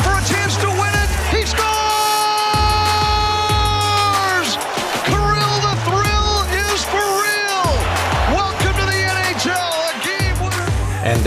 for a chance to win it! He scores! Kirill, the thrill is for real! Welcome to the NHL, a game winner! And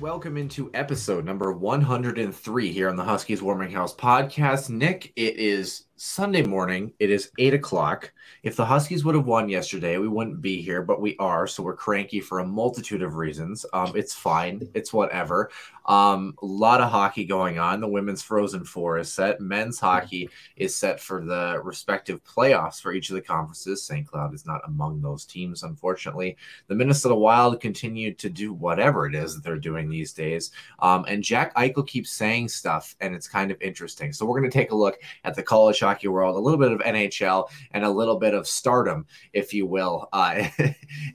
Welcome into episode number 103 here on the Huskies Warming House podcast. Nick, it is Sunday morning. It is 8 o'clock. If the Huskies would have won yesterday, we wouldn't be here, but we are, so we're cranky for a multitude of reasons. It's fine. It's whatever. A lot of hockey going on. The women's Frozen Four is set. Men's hockey is set for the respective playoffs for each of the conferences. St. Cloud is not among those teams, unfortunately. The Minnesota Wild continue to do whatever it is that they're doing these days. And Jack Eichel keeps saying stuff, and it's kind of interesting. So we're going to take a look at the college hockey world, a little bit of NHL, and a little bit of stardom, if you will,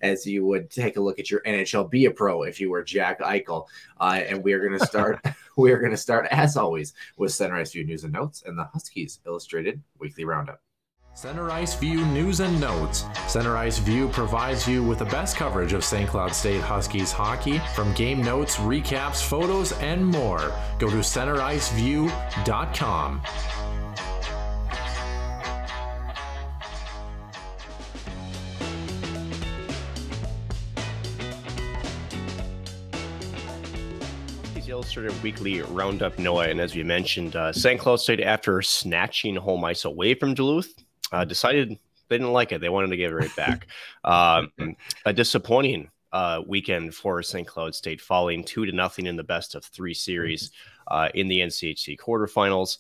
as you would take a look at your NHL Be a Pro if you were Jack Eichel. And we are going to start. We are going to start, as always, with Center Ice View News and Notes and the Huskies Illustrated Weekly Roundup. Center Ice View News and Notes. Center Ice View provides you with the best coverage of St. Cloud State Huskies hockey, from game notes, recaps, photos, and more. Go to centericeview.com. Illustrated Weekly Roundup, Noah, and as we mentioned, St. Cloud State, after snatching home ice away from Duluth, decided they didn't like it. They wanted to give it right back. A disappointing weekend for St. Cloud State, falling 2-0 in the best of three series in the NCHC quarterfinals.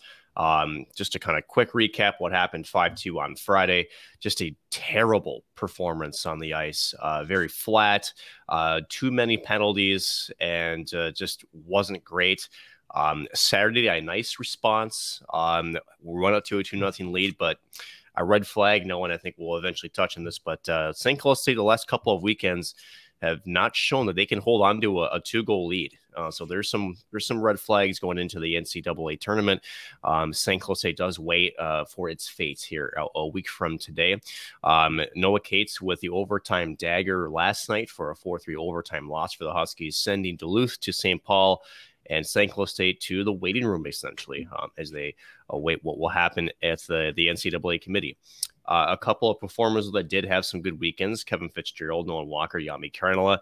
Just a kind of quick recap, what happened 5-2 on Friday, just a terrible performance on the ice, very flat, too many penalties, and just wasn't great. Saturday, a nice response. We went up to a 2-0 lead, but a red flag, no one, I think we'll eventually touch on this, but St. Cloud State the last couple of weekends have not shown that they can hold on to a 2-goal lead. So there's some red flags going into the NCAA tournament. St. Cloud State does wait for its fate here a week from today. Noah Cates with the overtime dagger last night for a 4-3 overtime loss for the Huskies, sending Duluth to St. Paul and St. Cloud State to the waiting room, essentially, as they await what will happen at the NCAA committee. A couple of performers that did have some good weekends: Kevin Fitzgerald, Nolan Walker, Yami Carnella,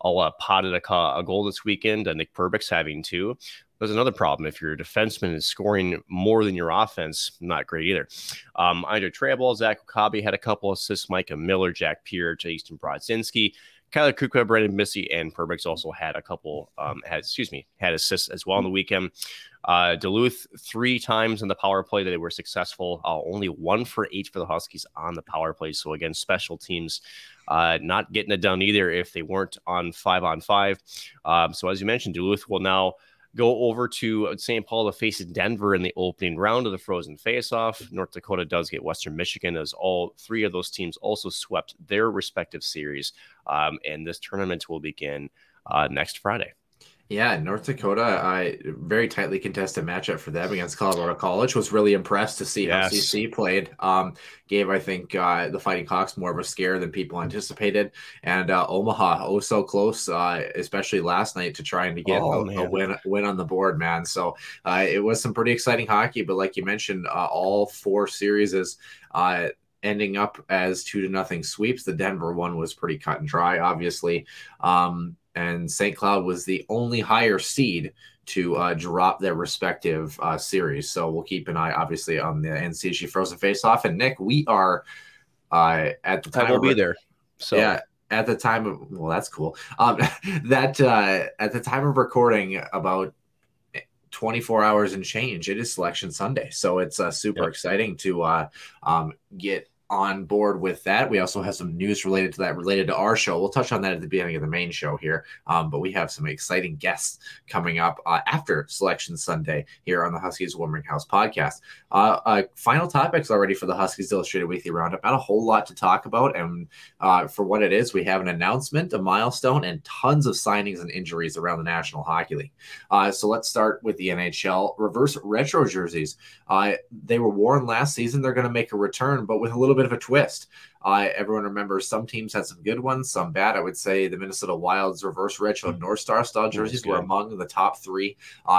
all potted a goal this weekend. Nick Perbix having two. There's another problem: if your defenseman is scoring more than your offense, not great either. Andre Trable, Zach Okabe had a couple assists. Micah Miller, Jack Pierre, Jason Brodzinski, Kyler Kukwa, Brandon Missy, and Perbix also had a couple, had assists as well on the weekend. Duluth 3 times in the power play that they were successful, only 1 for 8 for the Huskies on the power play. So again, special teams not getting it done either if they weren't on 5-on-5. So as you mentioned, Duluth will now go over to St. Paul to face Denver in the opening round of the Frozen Faceoff. North Dakota does get Western Michigan, as all 3 of those teams also swept their respective series. And this tournament will begin next Friday. Yeah, North Dakota, very tightly contested matchup for them against Colorado College. Was really impressed to see how CC played. Gave, I think, the Fighting Hawks more of a scare than people anticipated. And Omaha, oh so close, especially last night, to trying to get a win on the board, man. So it was some pretty exciting hockey. But like you mentioned, all 4 series is ending up as 2-0 sweeps. The Denver one was pretty cut and dry, obviously. and St. Cloud was the only higher seed to drop their respective series. So we'll keep an eye, obviously, on the NCHC Frozen Faceoff. And Nick, we are at the time. I will be there. So yeah, at the time of that's cool. At the time of recording, about 24 hours and change, it is Selection Sunday. So it's super exciting to get on board with that. We also have some news related to that, related to our show. We'll touch on that at the beginning of the main show here, but we have some exciting guests coming up after Selection Sunday here on the Huskies Warming House podcast. Final topics already for the Huskies Illustrated Weekly Roundup. Not a whole lot to talk about, and for what it is, we have an announcement, a milestone, and tons of signings and injuries around the National Hockey League. So let's start with the NHL. Reverse retro jerseys. They were worn last season. They're going to make a return, but with a little bit of a twist. Everyone remembers some teams had some good ones, some bad. I would say the Minnesota Wild's reverse retro North Star style jerseys were among the top three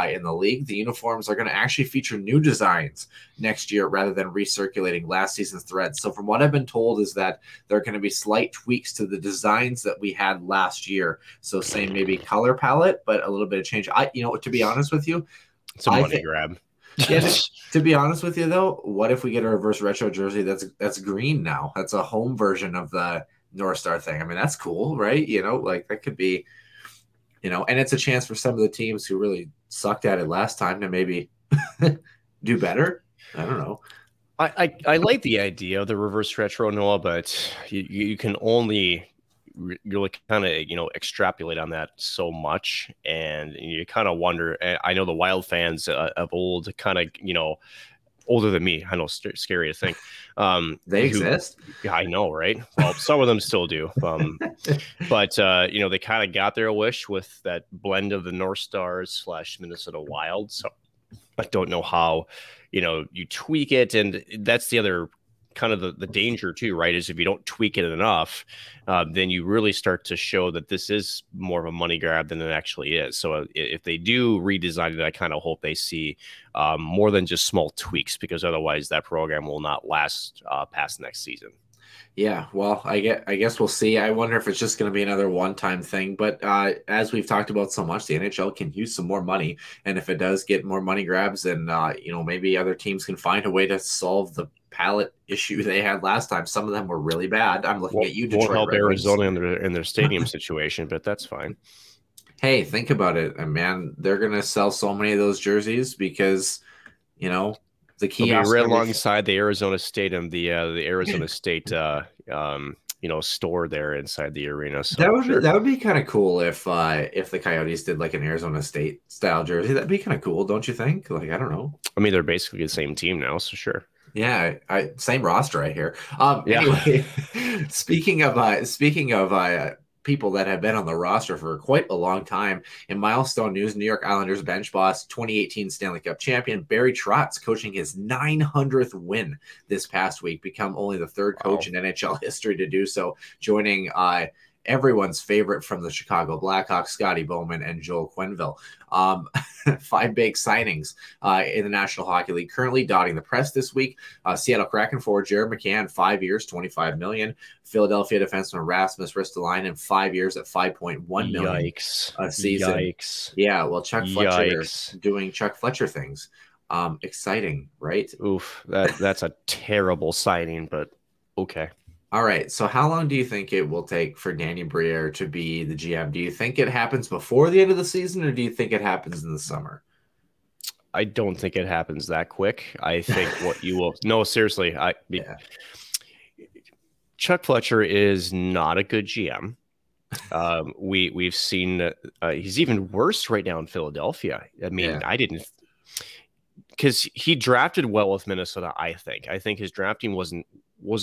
in the league. The uniforms are going to actually feature new designs next year rather than recirculating last season's threads. So from what I've been told is that there are going to be slight tweaks to the designs that we had last year. So same maybe color palette, but a little bit of change. To be honest with you, it's a money grab. Yeah, to be honest with you, though, what if we get a reverse retro jersey that's green now? That's a home version of the North Star thing. I mean, that's cool, right? That could be, and it's a chance for some of the teams who really sucked at it last time to maybe do better. I don't know. I like the idea of the reverse retro, Noah, but you can only really kind of extrapolate on that so much, and you kind of wonder. I know the Wild fans of old, kind of older than me. I know, scary to think. They exist. I know, right? Well, some of them still do. But they kind of got their wish with that blend of the North Stars / Minnesota Wild. So I don't know how you tweak it, and that's the other kind of the danger too, right? Is if you don't tweak it enough, then you really start to show that this is more of a money grab than it actually is. So if they do redesign it, I kind of hope they see more than just small tweaks, because otherwise that program will not last past next season. Yeah, well, I guess we'll see. I wonder if it's just going to be another one-time thing. But as we've talked about so much, the NHL can use some more money. And if it does get more money grabs, and maybe other teams can find a way to solve the palette issue they had last time. Some of them were really bad. I'm looking at you, Detroit. Won't help Arizona in their stadium situation, but that's fine. Hey, think about it, and man, they're going to sell so many of those jerseys because, the key is right alongside the Arizona Stadium, the Arizona State, store there inside the arena. So that would be kind of cool if the Coyotes did like an Arizona State style jersey. That'd be kind of cool, don't you think? Like, I don't know. I mean, they're basically the same team now, so sure. Yeah, same roster right here. Anyway, speaking of people that have been on the roster for quite a long time. In milestone news, New York Islanders bench boss, 2018 Stanley Cup champion Barry Trotz, coaching his 900th win this past week, become only the third coach in NHL history to do so, joining everyone's favorite from the Chicago Blackhawks, Scotty Bowman and Joel Quenneville. 5 big signings in the National Hockey League currently dotting the press this week. Seattle Kraken forward Jared McCann, 5 years, $25 million. Philadelphia defenseman Rasmus Ristolainen, 5 years at $5.1 million. Yikes. A season. Yikes. Yeah, well, Chuck Fletcher doing Chuck Fletcher things. Exciting, right? Oof, that's a terrible signing, but okay. All right, so how long do you think it will take for Danny Briere to be the GM? Do you think it happens before the end of the season, or do you think it happens in the summer? I don't think it happens that quick. I think what you will – no, seriously. Chuck Fletcher is not a good GM. We've seen he's even worse right now in Philadelphia. I mean, yeah. I didn't – because he drafted well with Minnesota, I think. I think his drafting was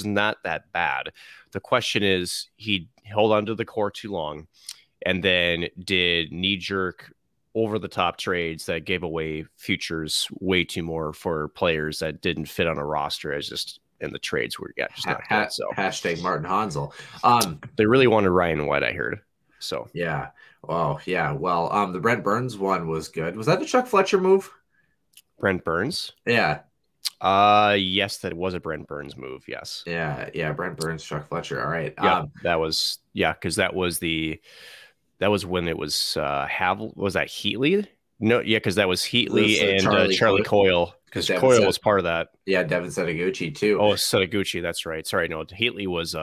not that bad. The question is, he held on to the core too long and then did knee-jerk over-the-top trades that gave away futures way too more for players that didn't fit on a roster. And the trades were just not good. So. Hashtag Martin Hansel. They really wanted Ryan White, I heard. So yeah. Oh, yeah. Well, the Brent Burns one was good. Was that the Chuck Fletcher move? Brent Burns? Yeah. Yes, that was a Brent Burns move. Yes. Yeah. Brent Burns, Chuck Fletcher. All right. Yeah, that was, because that was the That was when it was Havel. Was that Heatley? No, yeah, because that was Heatley and Charlie Coyle. Because Coyle was part of that. Yeah, Devin Setaguchi too. Oh, Setaguchi, that's right. Sorry, no, Heatley was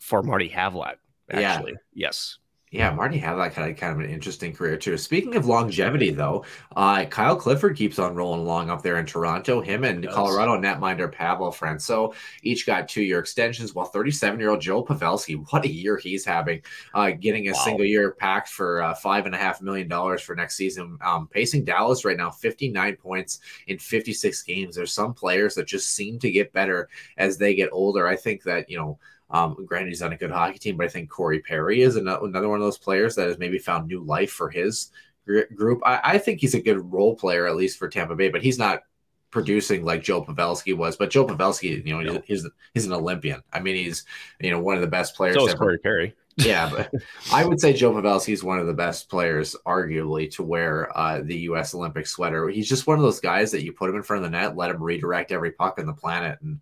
for Marty Havlat. Actually, yeah. Yes. Yeah, Marty Havlat had kind of an interesting career too. Speaking of longevity, though, Kyle Clifford keeps on rolling along up there in Toronto. Him and Colorado netminder Pavel Francouz each got 2-year extensions, while 37-year-old Joe Pavelski, what a year he's having, getting a single year pact for $5.5 million for next season. Pacing Dallas right now, 59 points in 56 games. There's some players that just seem to get better as they get older. I think that, you know, granted, he's on a good hockey team, but I think Corey Perry is another one of those players that has maybe found new life for his group. I think he's a good role player, at least for Tampa Bay, but he's not producing like Joe Pavelski was. But Joe Pavelski, you know, he's an Olympian. I mean, he's, you know, one of the best players. So is Corey Perry. Yeah, but I would say Joe Pavelski is one of the best players, arguably, to wear the U.S. Olympic sweater. He's just one of those guys that you put him in front of the net, let him redirect every puck on the planet, and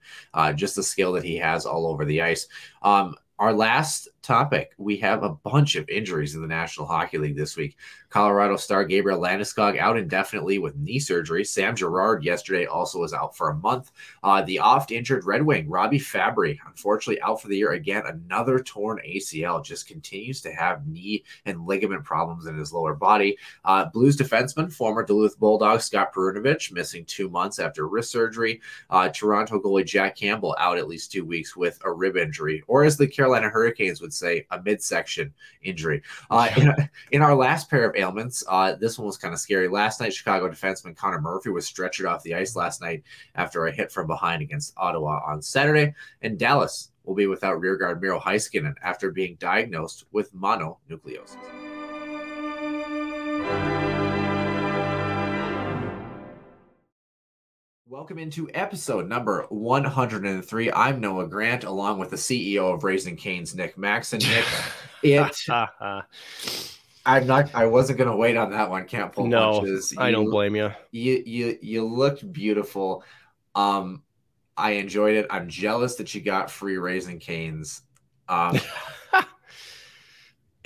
just the skill that he has all over the ice. Our last topic, we have a bunch of injuries in the National Hockey League this week. Colorado star Gabriel Landeskog out indefinitely with knee surgery. Sam Girard yesterday also was out for a month. The oft-injured Red Wing, Robbie Fabry, unfortunately out for the year again. Another torn ACL, just continues to have knee and ligament problems in his lower body. Blues defenseman, former Duluth Bulldog Scott Perunovich, missing 2 months after wrist surgery. Toronto goalie Jack Campbell out at least 2 weeks with a rib injury, or as the Carolina Hurricanes would say, a midsection injury. In our last pair of ailments, this one was kind of scary. Last night, Chicago defenseman Connor Murphy was stretchered off the ice last night after a hit from behind against Ottawa on Saturday. And Dallas will be without rearguard Miro Heiskanen after being diagnosed with mononucleosis. Welcome into episode number 103. I'm Noah Grant, along with the CEO of Raising Cane's, Nick Maxson. Nick, I wasn't going to wait on that one. Can't pull punches. No, I don't blame you. You looked beautiful. I enjoyed it. I'm jealous that you got free Raising Cane's. I'm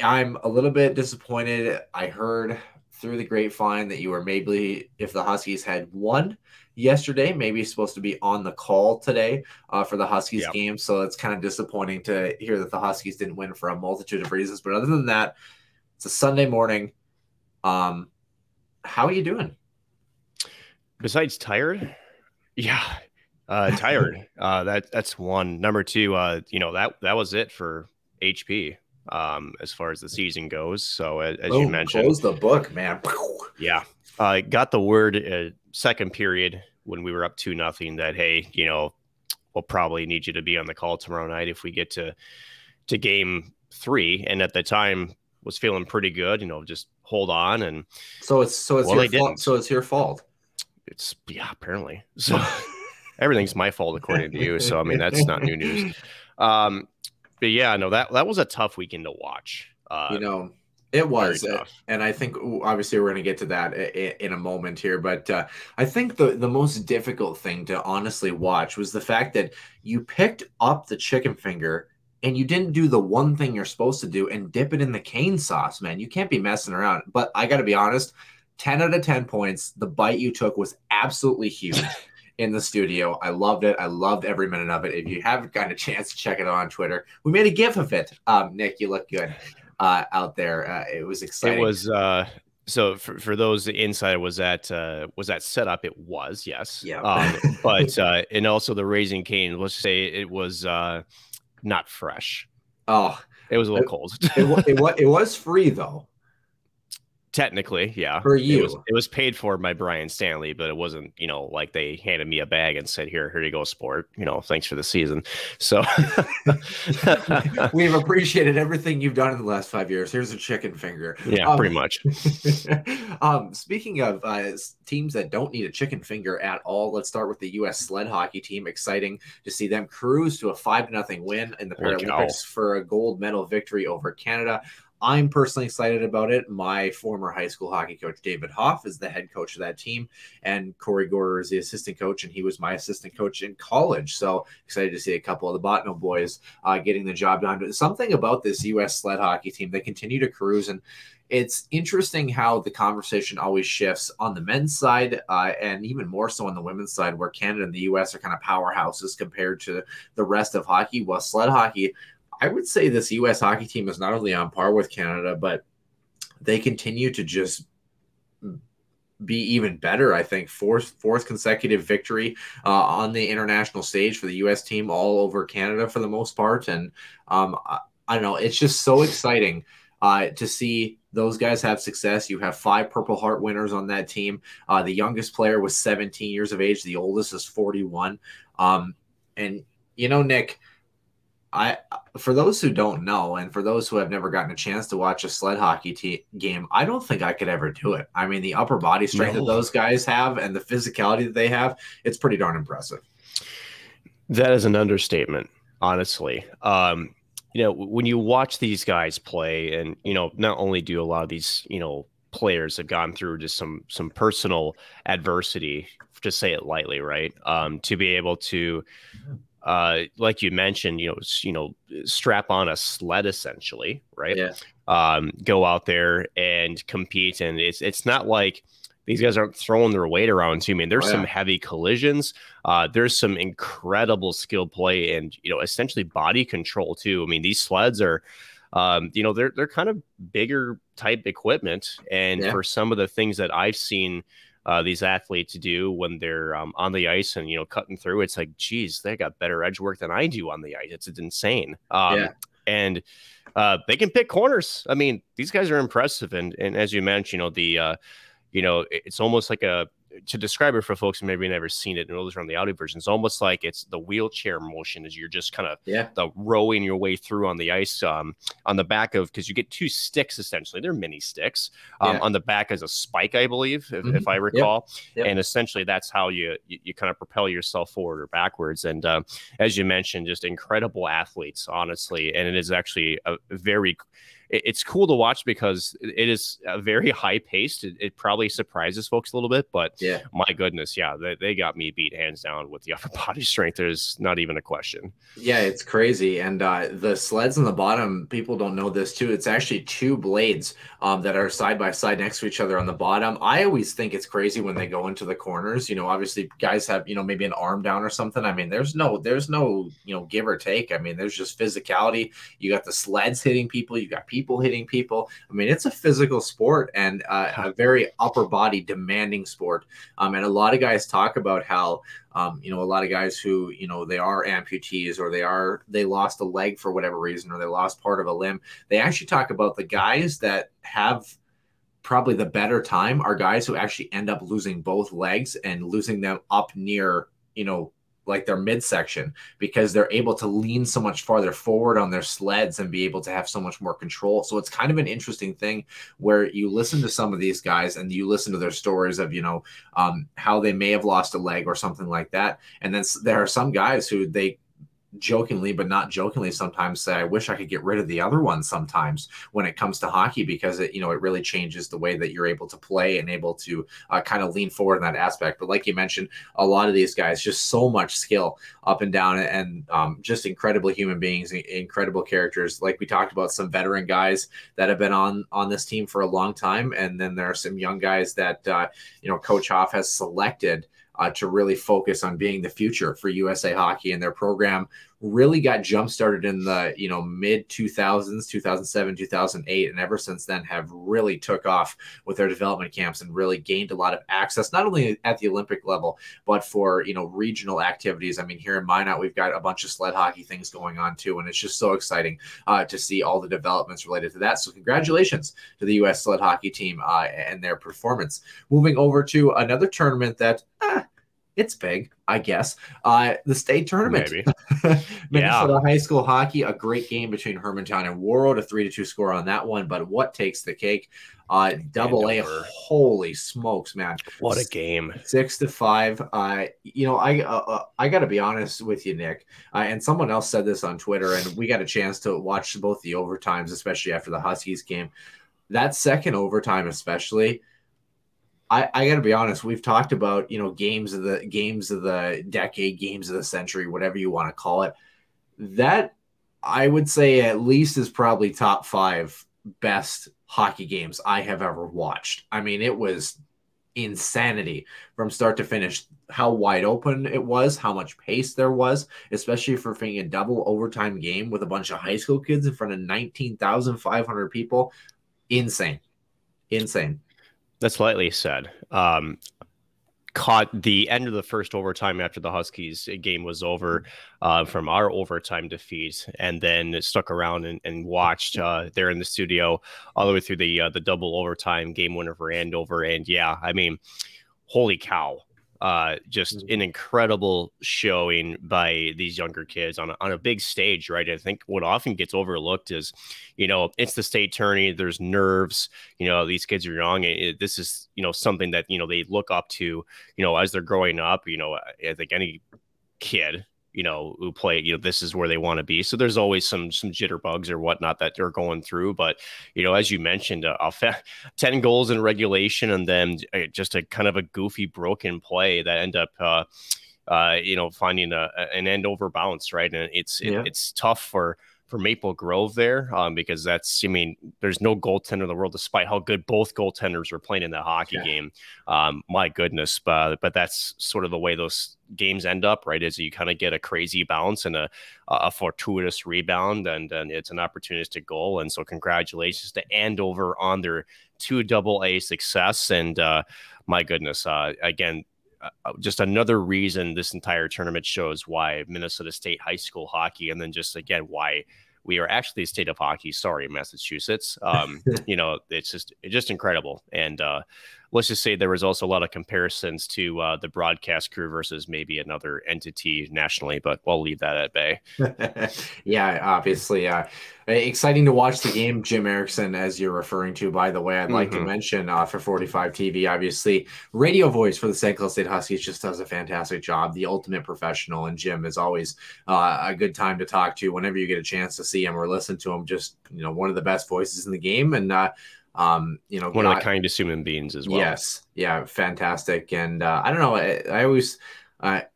a little bit disappointed. I heard through the grapevine that you were maybe, if the Huskies had won yesterday, maybe supposed to be on the call today for the Huskies game. So it's kind of disappointing to hear that the Huskies didn't win for a multitude of reasons. But other than that, it's a Sunday morning. How are you doing? Besides tired? Yeah. Tired. That's one. Number two, you know, that was it for HP as far as the season goes. So as you mentioned, close the book, man. Yeah. I got the word second period when we were up 2-0 that, hey, you know, we'll probably need you to be on the call tomorrow night if we get to game three. And at the time was feeling pretty good, you know, just hold on. And so it's your fault. It's apparently. So everything's my fault according to you. So, I mean, that's not new news. But yeah, no, that was a tough weekend to watch, you know. It was, and I think obviously we're going to get to that in a moment here, but I think the most difficult thing to honestly watch was the fact that you picked up the chicken finger and you didn't do the one thing you're supposed to do and dip it in the cane sauce, man. You can't be messing around, but I got to be honest, 10 out of 10 points, the bite you took was absolutely huge. In the studio. I loved it. I loved every minute of it. If you haven't gotten a chance to check it on Twitter, we made a gif of it. Nick, you look good. Out there, it was exciting. It was so for those inside, was that set up? It was, yes, yeah. But and also the Raising Cane. Let's say it was not fresh. Oh, it was a little cold. It was free though. Technically, yeah. For you, it was paid for by Brian Stanley, but it wasn't. You know, like they handed me a bag and said, "Here you go, sport. You know, thanks for the season." So we've appreciated everything you've done in the last 5 years. Here's a chicken finger. Yeah, pretty much. Speaking of teams that don't need a chicken finger at all, let's start with the U.S. sled hockey team. Exciting to see them cruise to a 5-0 win in the Paralympics for a gold medal victory over Canada. I'm personally excited about it. My former high school hockey coach, David Hoff, is the head coach of that team, and Corey Gorder is the assistant coach, and he was my assistant coach in college. So excited to see a couple of the Botno boys getting the job done. But something about this U.S. sled hockey team, they continue to cruise, and it's interesting how the conversation always shifts on the men's side and even more so on the women's side, where Canada and the U.S. are kind of powerhouses compared to the rest of hockey, while sled hockey, I would say this U.S. hockey team is not only on par with Canada, but they continue to just be even better. I think fourth consecutive victory on the international stage for the U.S. team, all over Canada for the most part. And I don't know, it's just so exciting to see those guys have success. You have 5 Purple Heart winners on that team. The youngest player was 17 years of age. The oldest is 41. And, you know, Nick, for those who don't know, and for those who have never gotten a chance to watch a sled hockey game, I don't think I could ever do it. I mean, the upper body strength that those guys have and the physicality that they have, it's pretty darn impressive. That is an understatement, honestly. You know, when you watch these guys play, and, you know, not only do a lot of these, you know, players have gone through just some personal adversity, to say it lightly, right? To be able to, like you mentioned, you know, strap on a sled essentially, right? Yeah. Go out there and compete, and it's not like these guys aren't throwing their weight around too. I mean, there's some heavy collisions. There's some incredible skill play, and you know, essentially body control too. I mean, these sleds are, you know, they're kind of bigger type equipment, and for some of the things that I've seen these athletes do when they're on the ice and, you know, cutting through, it's like, geez, they got better edge work than I do on the ice. It's insane. And they can pick corners. I mean, these guys are impressive. And as you mentioned, you know, the, you know, it's almost like to describe it for folks who maybe never seen it and those are on the audio version, it's almost like it's the wheelchair motion as you're just kind of rowing your way through on the ice on the back of, because you get 2 sticks, essentially. They're mini sticks on the back as a spike, I believe, if I recall. And essentially that's how you kind of propel yourself forward or backwards. And as you mentioned, just incredible athletes, honestly. And it is actually a very... It's cool to watch because it is very high paced. It probably surprises folks a little bit, but my goodness, they got me beat hands down with the upper body strength. There's not even a question. Yeah, it's crazy. And the sleds on the bottom, people don't know this too. It's actually 2 blades that are side by side next to each other on the bottom. I always think it's crazy when they go into the corners. You know, obviously guys have, you know, maybe an arm down or something. I mean, there's no you know, give or take. I mean, there's just physicality. You got the sleds hitting people. You got people hitting people. I mean, it's a physical sport and a very upper body demanding sport. And a lot of guys talk about how, you know, a lot of guys who, you know, they are amputees or they lost a leg for whatever reason, or they lost part of a limb. They actually talk about the guys that have probably the better time are guys who actually end up losing both legs and losing them up near, you know, like their midsection, because they're able to lean so much farther forward on their sleds and be able to have so much more control. So it's kind of an interesting thing where you listen to some of these guys and you listen to their stories of, you know, how they may have lost a leg or something like that. And then there are some guys who they jokingly, but not jokingly, sometimes say, I wish I could get rid of the other one sometimes when it comes to hockey, because it, you know, it really changes the way that you're able to play and able to kind of lean forward in that aspect. But like you mentioned, a lot of these guys, just so much skill up and down, and just incredible human beings, incredible characters. Like we talked about, some veteran guys that have been on this team for a long time. And then there are some young guys that, you know, Coach Hoff has selected to really focus on being the future for USA Hockey. And their program really got jump-started in the, you know, mid-2000s, 2007, 2008, and ever since then have really took off with their development camps and really gained a lot of access, not only at the Olympic level, but for, you know, regional activities. I mean, here in Minot, we've got a bunch of sled hockey things going on too, and it's just so exciting to see all the developments related to that. So congratulations to the U.S. sled hockey team and their performance. Moving over to another tournament that It's big, I guess. The state tournament. Maybe. Minnesota High School Hockey, a great game between Hermantown and Warroad, a 3-2 score on that one. But what takes the cake? Double A, holy smokes, man. What a game. 6-5. I got to be honest with you, Nick. And someone else said this on Twitter, and we got a chance to watch both the overtimes, especially after the Huskies game. That second overtime especially, I got to be honest. We've talked about, games of the decade, games of the century, whatever you want to call it. That I would say at least is probably top five best hockey games I have ever watched. I mean, it was insanity from start to finish. How wide open it was, how much pace there was, especially for being a double overtime game with a bunch of high school kids in front of 19,500 people. Insane. That's lightly said. Caught the end of the first overtime after the Huskies game was over from our overtime defeat, and then stuck around and watched there in the studio all the way through the double overtime game winner for Andover. And yeah, I mean, holy cow. Just an incredible showing by these younger kids on a big stage, right? I think what often gets overlooked is, it's the state tourney. There's nerves. These kids are young. This is, something that, they look up to, as they're growing up. I think any kid, who play, this is where they want to be. So there's always some jitterbugs or whatnot that they're going through. But, as you mentioned, 10 goals in regulation, and then just a kind of a goofy broken play that end up, finding an Andover bounce, right? And it's tough for Maple Grove there, because there's no goaltender in the world, despite how good both goaltenders were playing in that hockey game. My goodness. But that's sort of the way those games end up, right? Is you kind of get a crazy bounce and a fortuitous rebound, and it's an opportunistic goal. And so congratulations to Andover on their 2 AA success. And my goodness, again, just another reason this entire tournament shows why Minnesota State high school hockey, and then just again why we are actually a state of hockey. Sorry, Massachusetts. It's just incredible. And let's just say there was also a lot of comparisons to the broadcast crew versus maybe another entity nationally, but we'll leave that at bay. Yeah, obviously. Exciting to watch the game, Jim Erickson, as you're referring to, by the way. I'd like to mention for 45 TV, obviously, radio voice for the St. Cloud State Huskies just does a fantastic job. The ultimate professional, and Jim is always a good time to talk to whenever you get a chance to see him or listen to him. Just, one of the best voices in the game. And, one of the kindest human beings as well. Yes. Yeah. Fantastic. And, I don't know. I always, I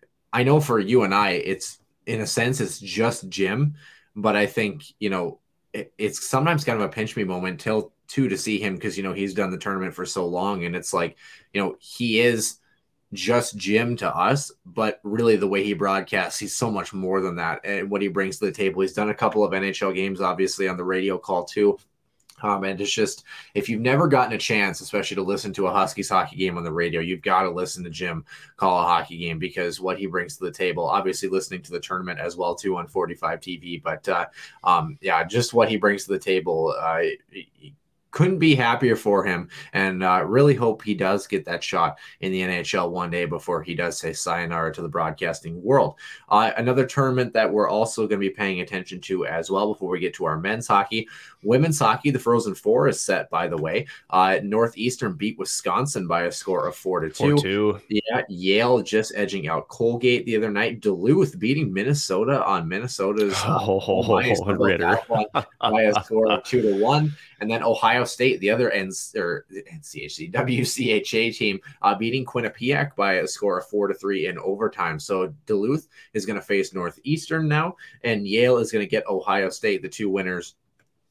know for you and I, it's in a sense, it's just Jim, but I think, it's sometimes kind of a pinch me moment to see him. Cause he's done the tournament for so long, and it's like, he is just Jim to us, but really the way he broadcasts, he's so much more than that. And what he brings to the table, he's done a couple of NHL games, obviously on the radio call too. And it's just, if you've never gotten a chance, especially to listen to a Huskies hockey game on the radio, you've got to listen to Jim call a hockey game, because what he brings to the table, obviously listening to the tournament as well too on 45 TV. But just what he brings to the table, couldn't be happier for him, and really hope he does get that shot in the NHL one day before he does say sayonara to the broadcasting world. Another tournament that we're also going to be paying attention to as well before we get to our men's hockey. Women's hockey, the Frozen Four is set, by the way. Northeastern beat Wisconsin by a score of 4-2. Yeah, Yale just edging out Colgate the other night. Duluth beating Minnesota on Minnesota's Ritter by a score of 2-1. And then Ohio State, the other WCHA team, beating Quinnipiac by a score of 4-3 in overtime. So Duluth is going to face Northeastern now, and Yale is going to get Ohio State. The two winners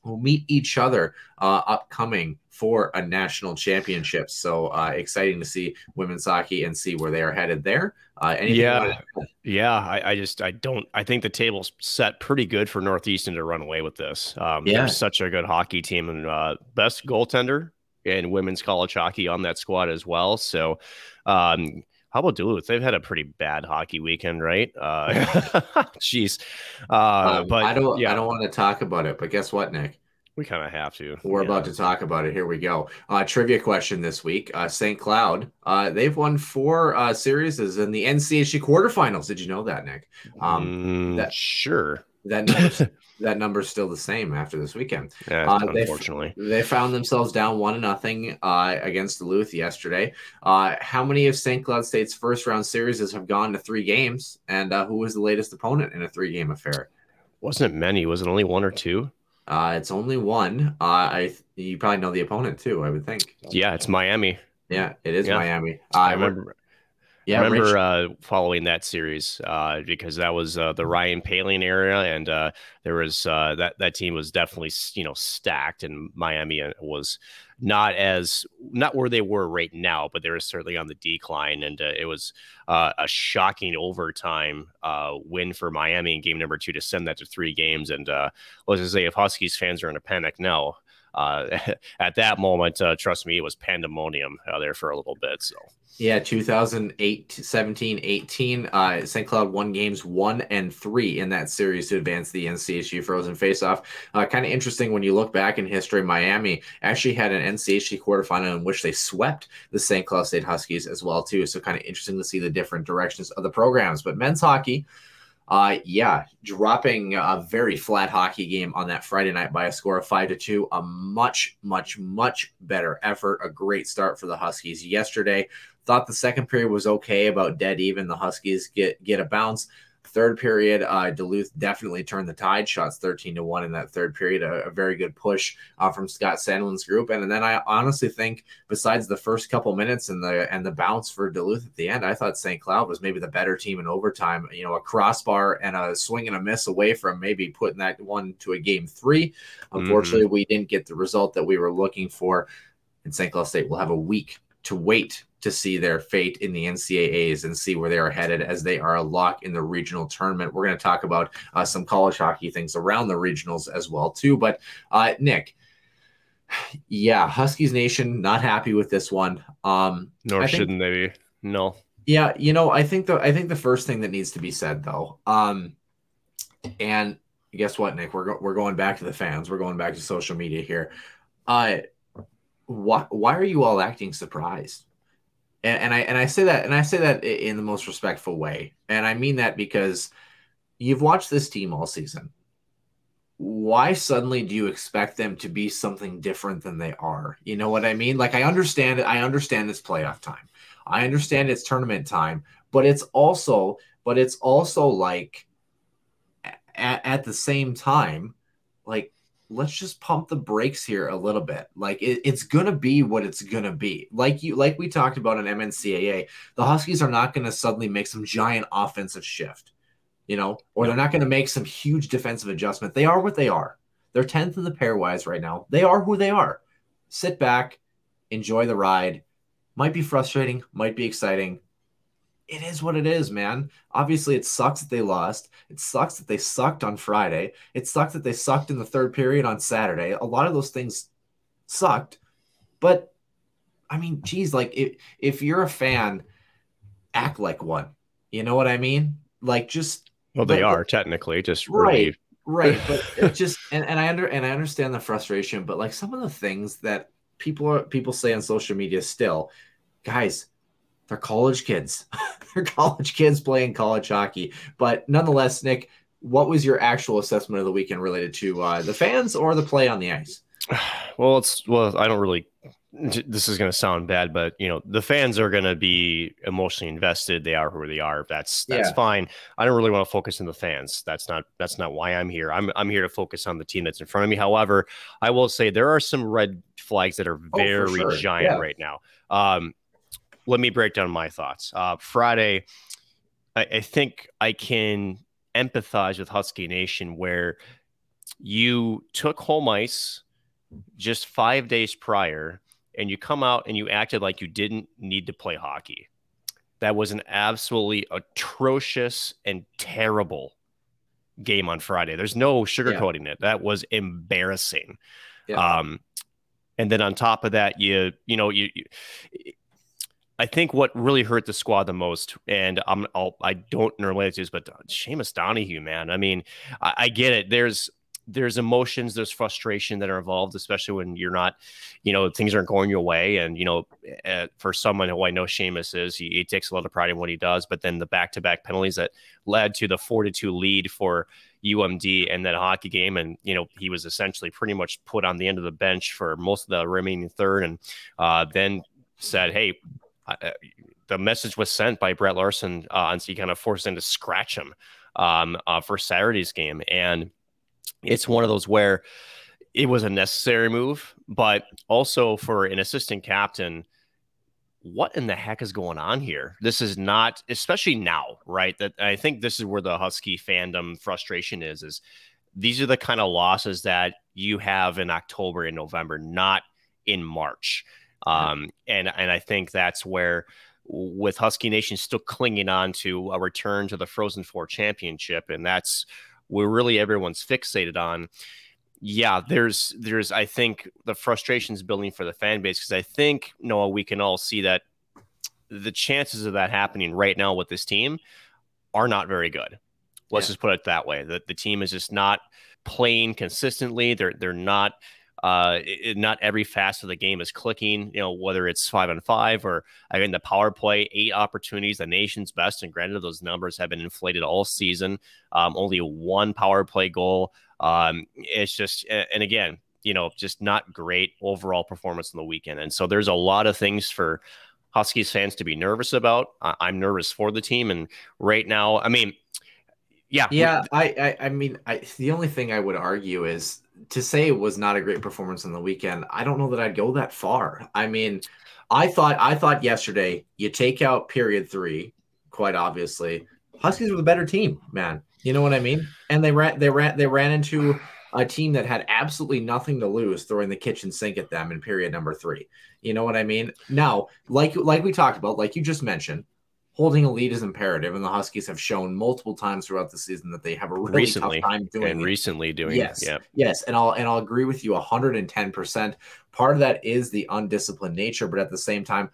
will meet each other upcoming for a national championship. So exciting to see women's hockey and see where they are headed there. I think the table's set pretty good for Northeastern to run away with this. They're such a good hockey team, and best goaltender in women's college hockey on that squad as well. So how about Duluth? They've had a pretty bad hockey weekend, right? Jeez. But I don't want to talk about it, but guess what, Nick? We kind of have to. We're about to talk about it. Here we go. Trivia question this week. St. Cloud, they've won four series in the NCHC quarterfinals. Did you know that, Nick? Sure. That number's still the same after this weekend. Yeah, unfortunately. They found themselves down 1-0 against Duluth yesterday. How many of St. Cloud State's first-round series have gone to three games? And who was the latest opponent in a three-game affair? Wasn't it many? Was it only one or two? It's only one. You probably know the opponent too, I would think. Yeah, it's Miami. Yeah, it is Miami. I remember following that series because that was the Ryan Poehling era, and there was that team was definitely stacked, and Miami was not where they were right now, but they were certainly on the decline, and it was a shocking overtime win for Miami in game number 2 to send that to three games. And let's just say if Huskies fans are in a panic now, at that moment, trust me, it was pandemonium there for a little bit. So yeah, 2017-18, St. Cloud won games 1 and 3 in that series to advance the NCHC Frozen Faceoff. Kind of interesting when you look back in history, Miami actually had an NCHC quarterfinal in which they swept the St. Cloud State Huskies as well, too. So kind of interesting to see the different directions of the programs. But men's hockey, dropping a very flat hockey game on that Friday night by a score of 5-2, a much, much, much better effort. A great start for the Huskies yesterday. Thought the second period was okay, about dead even. The Huskies get a bounce. Third period, Duluth definitely turned the tide. Shots 13-1 in that third period. A very good push from Scott Sandlin's group. And then I honestly think, besides the first couple minutes and the bounce for Duluth at the end, I thought St. Cloud was maybe the better team in overtime. A crossbar and a swing and a miss away from maybe putting that one to a game 3. Unfortunately, we didn't get the result that we were looking for. And St. Cloud State will have a week to wait to see their fate in the NCAAs and see where they are headed, as they are a lock in the regional tournament. We're going to talk about some college hockey things around the regionals as well, too. But Nick, Huskies Nation, not happy with this one. Nor shouldn't they be. No. Yeah. I think the first thing that needs to be said, though, and guess what, Nick, we're going back to the fans. We're going back to social media here. Why are you all acting surprised? And I say that in the most respectful way. And I mean that because you've watched this team all season. Why suddenly do you expect them to be something different than they are? You know what I mean? Like, I understand it. I understand it's playoff time. I understand it's tournament time, but it's also like at the same time, like, let's just pump the brakes here a little bit. Like, it's going to be what it's going to be. Like we talked about in MNCAA, the Huskies are not going to suddenly make some giant offensive shift, or they're not going to make some huge defensive adjustment. They are what they are. They're 10th in the pairwise right now. They are who they are. Sit back, enjoy the ride. Might be frustrating, might be exciting. It is what it is, man. Obviously, it sucks that they lost. It sucks that they sucked on Friday. It sucks that they sucked in the third period on Saturday. A lot of those things sucked. But, I mean, geez, like, if you're a fan, act like one. You know what I mean? Like, just... Well, they are, technically, just relieved. Right, but it just... And I understand the frustration, but, like, some of the things that people say on social media still, guys... They're college kids. They're college kids playing college hockey. But nonetheless, Nick, what was your actual assessment of the weekend related to the fans or the play on the ice? Well, I don't really. This is going to sound bad, but the fans are going to be emotionally invested. They are who they are. That's fine. I don't really want to focus on the fans. That's not why I'm here. I'm here to focus on the team that's in front of me. However, I will say there are some red flags that are very giant right now. Let me break down my thoughts. Friday, I think I can empathize with Husky Nation, where you took home ice just 5 days prior and you come out and you acted like you didn't need to play hockey. That was an absolutely atrocious and terrible game on Friday. There's no sugarcoating it. That was embarrassing. Yeah. And then on top of that, I think what really hurt the squad the most, and I don't normally do this, but Seamus Donahue, man. I mean, I get it. There's there's emotions, there's frustration that are involved, especially when you're not, you know, things aren't going your way. And, you know, for someone who I know Seamus is, he takes a lot of pride in what he does, but then the back-to-back penalties that led to the 4-2 lead for UMD in that hockey game. And, you know, he was essentially pretty much put on the end of the bench for most of the remaining third. And then said, hey, the message was sent by Brett Larson on so he kind of forced him to scratch him for Saturday's game. And it's one of those where it was a necessary move, but also for an assistant captain, what in the heck is going on here? This is not, especially now, right? That I think this is where the Husky fandom frustration is these are the kind of losses that you have in October and November, not in March. And I think that's where, with Husky Nation still clinging on to a return to the Frozen Four championship, and that's where really everyone's fixated on. Yeah, there's I think the frustration's building for the fan base, because I think, Noah, we can all see that the chances of that happening right now with this team are not very good. Let's just put it that way. That the team is just not playing consistently. They're not. Not every facet of the game is clicking, you know, whether it's 5-on-5 or again, the power play, 8 opportunities, the nation's best. And granted, those numbers have been inflated all season. Only 1 power play goal. It's just, and again, you know, just not great overall performance on the weekend. And so there's a lot of things for Huskies fans to be nervous about. I'm nervous for the team. And right now, I mean, I mean, the only thing I would argue is, to say it was not a great performance on the weekend, I don't know that I'd go that far. I mean, I thought yesterday, you take out period 3, quite obviously, Huskies were the better team, man. You know what I mean? And they ran into a team that had absolutely nothing to lose, throwing the kitchen sink at them in period number 3. You know what I mean? Now, like we talked about, like you just mentioned, holding a lead is imperative, and the Huskies have shown multiple times throughout the season that they have a really tough time doing it. Yes, and I'll agree with you 110%. Part of that is the undisciplined nature, but at the same time,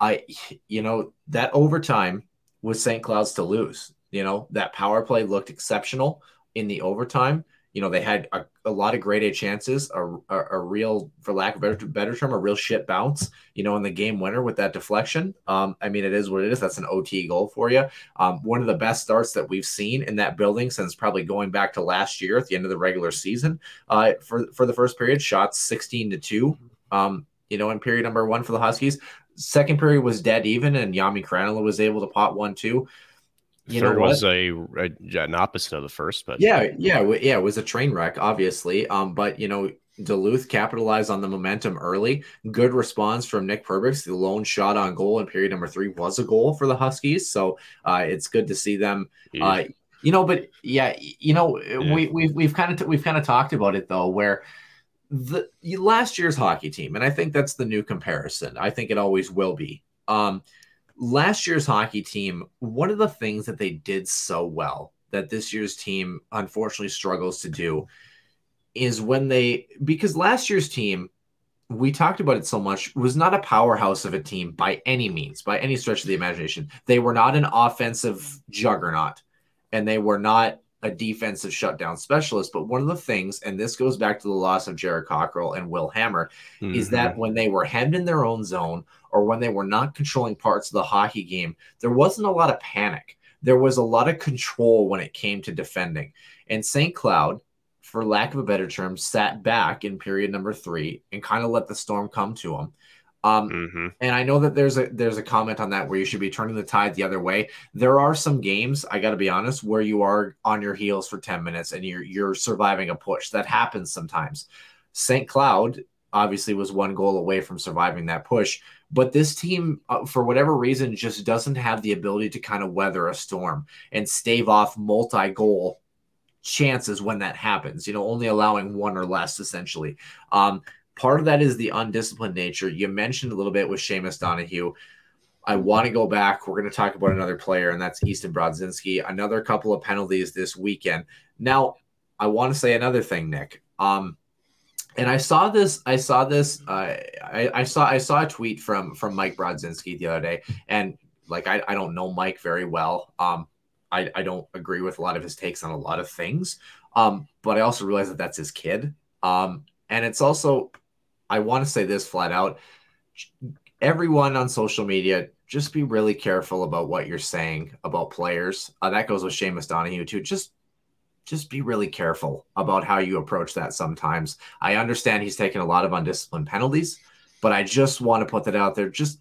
that overtime was St. Cloud's to lose. You know, that power play looked exceptional in the overtime. You know, they had a lot of grade A chances, a real, for lack of a better term, a real shit bounce, you know, in the game winner with that deflection. I mean, it is what it is. That's an OT goal for you. One of the best starts that we've seen in that building since probably going back to last year at the end of the regular season. For the first period, shots 16-2, you know, in period number 1 for the Huskies. Second period was dead even, and Yami Carnella was able to pot 1-2. There was an opposite of the first, but yeah, it was a train wreck, obviously. But you know, Duluth capitalized on the momentum early. Good response from Nick Perbix. The lone shot on goal in period number 3 was a goal for the Huskies, so it's good to see them. You know, but yeah, you know, yeah. we've kind of talked about it though, where the last year's hockey team, and I think that's the new comparison. I think it always will be. Last year's hockey team, one of the things that they did so well that this year's team unfortunately struggles to do is because last year's team, we talked about it so much, was not a powerhouse of a team by any means, by any stretch of the imagination. They were not an offensive juggernaut, and they were not a defensive shutdown specialist. But one of the things, and this goes back to the loss of Jared Cockrell and Will Hammer, is that when they were hemmed in their own zone, or when they were not controlling parts of the hockey game, there wasn't a lot of panic. There was a lot of control when it came to defending. And St. Cloud, for lack of a better term, sat back in period number 3 and kind of let the storm come to them. And I know that there's a comment on that where you should be turning the tide the other way. There are some games, I got to be honest, where you are on your heels for 10 minutes and you're surviving a push. That happens sometimes. St. Cloud obviously was 1 goal away from surviving that push, but this team, for whatever reason, just doesn't have the ability to kind of weather a storm and stave off multi-goal chances when that happens, you know, only allowing 1 or less essentially. Part of that is the undisciplined nature. You mentioned a little bit with Seamus Donahue. I want to go back. We're going to talk about another player, and that's Easton Brodzinski. Another couple of penalties this weekend. Now, I want to say another thing, Nick. And I saw this. I saw a tweet from Mike Brodzinski the other day, and like I don't know Mike very well. I don't agree with a lot of his takes on a lot of things, but I also realize that that's his kid. And it's also, I want to say this flat out, everyone on social media, just be really careful about what you're saying about players. That goes with Seamus Donahue too. Just be really careful about how you approach that sometimes. I understand he's taken a lot of undisciplined penalties, but I just want to put that out there. Just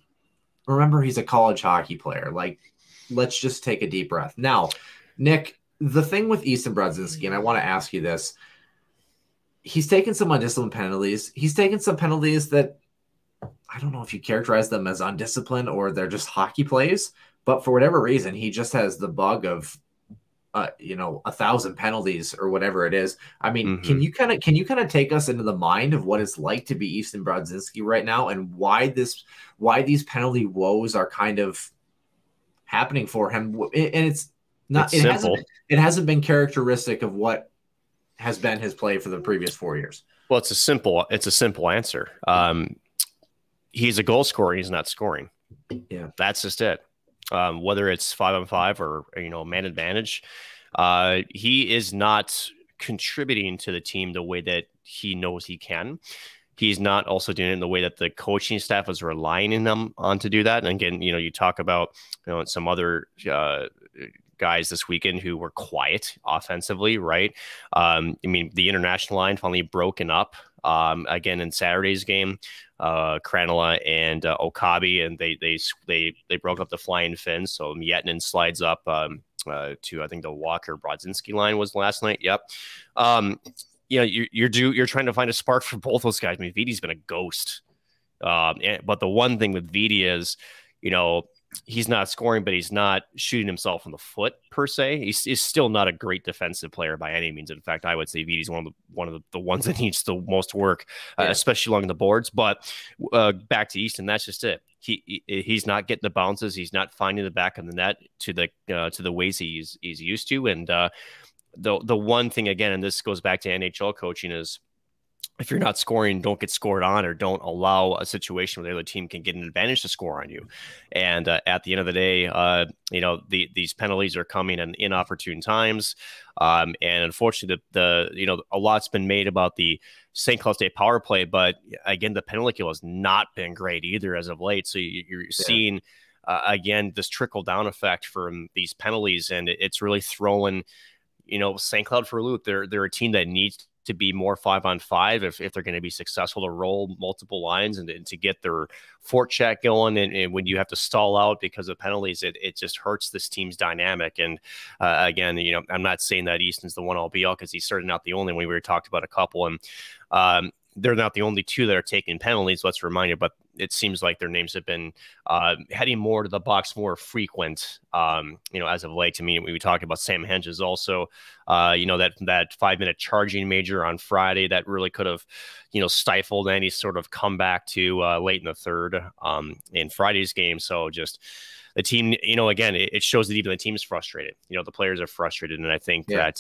remember he's a college hockey player. Like, let's just take a deep breath. Now, Nick, the thing with Easton Brudzinski, and I want to ask you this, he's taken some undisciplined penalties. He's taken some penalties that I don't know if you characterize them as undisciplined or they're just hockey plays, but for whatever reason, he just has the bug of, 1,000 penalties or whatever it is. I mean, can you kind of take us into the mind of what it's like to be Easton Brudzinski right now and why these penalty woes are kind of happening for him? And it hasn't been characteristic of what has been his play for the previous 4 years. Well, it's a simple answer. He's a goal scorer. He's not scoring. Yeah, that's just it. Whether it's 5-on-5 or, man advantage, he is not contributing to the team the way that he knows he can. He's not also doing it in the way that the coaching staff is relying on them on to do that. And again, you talk about, some other guys this weekend who were quiet offensively, right? The international line finally broken up again in Saturday's game. Cranella and Okabe, and they broke up the Flying Fins. So Mietinen slides up to I think the Walker Brodzinski line was last night. Yep. You're trying to find a spark for both those guys. I mean, Vidi's been a ghost. But the one thing with Vidi is, he's not scoring, but he's not shooting himself in the foot per se. He's still not a great defensive player by any means. In fact, I would say Vidi's one of the ones that needs the most work, especially along the boards. But back to Easton, that's just it. He's not getting the bounces. He's not finding the back of the net to the ways he's used to. And the one thing again, and this goes back to NHL coaching, is if you're not scoring, don't get scored on, or don't allow a situation where the other team can get an advantage to score on you. And at the end of the day, these penalties are coming in inopportune times. And unfortunately, a lot's been made about the St. Cloud State power play, but again, the penalty kill has not been great either as of late. So you're seeing again this trickle down effect from these penalties, and it's really throwing St. Cloud for a loop. They're a team that needs to be more 5-on-5 if they're going to be successful to roll multiple lines and to get their forecheck going. And when you have to stall out because of penalties, it just hurts this team's dynamic. And again, I'm not saying that Easton's the one all be all, because he's certainly not the only one. We were talked about a couple, and they're not the only two that are taking penalties, let's remind you, but it seems like their names have been heading more to the box, more frequent, as of late. To me, we talked about Sam Henges also, that 5-minute charging major on Friday that really could have, stifled any sort of comeback to late in the third in Friday's game. So just the team, again, it shows that even the team's frustrated. The players are frustrated, and I think that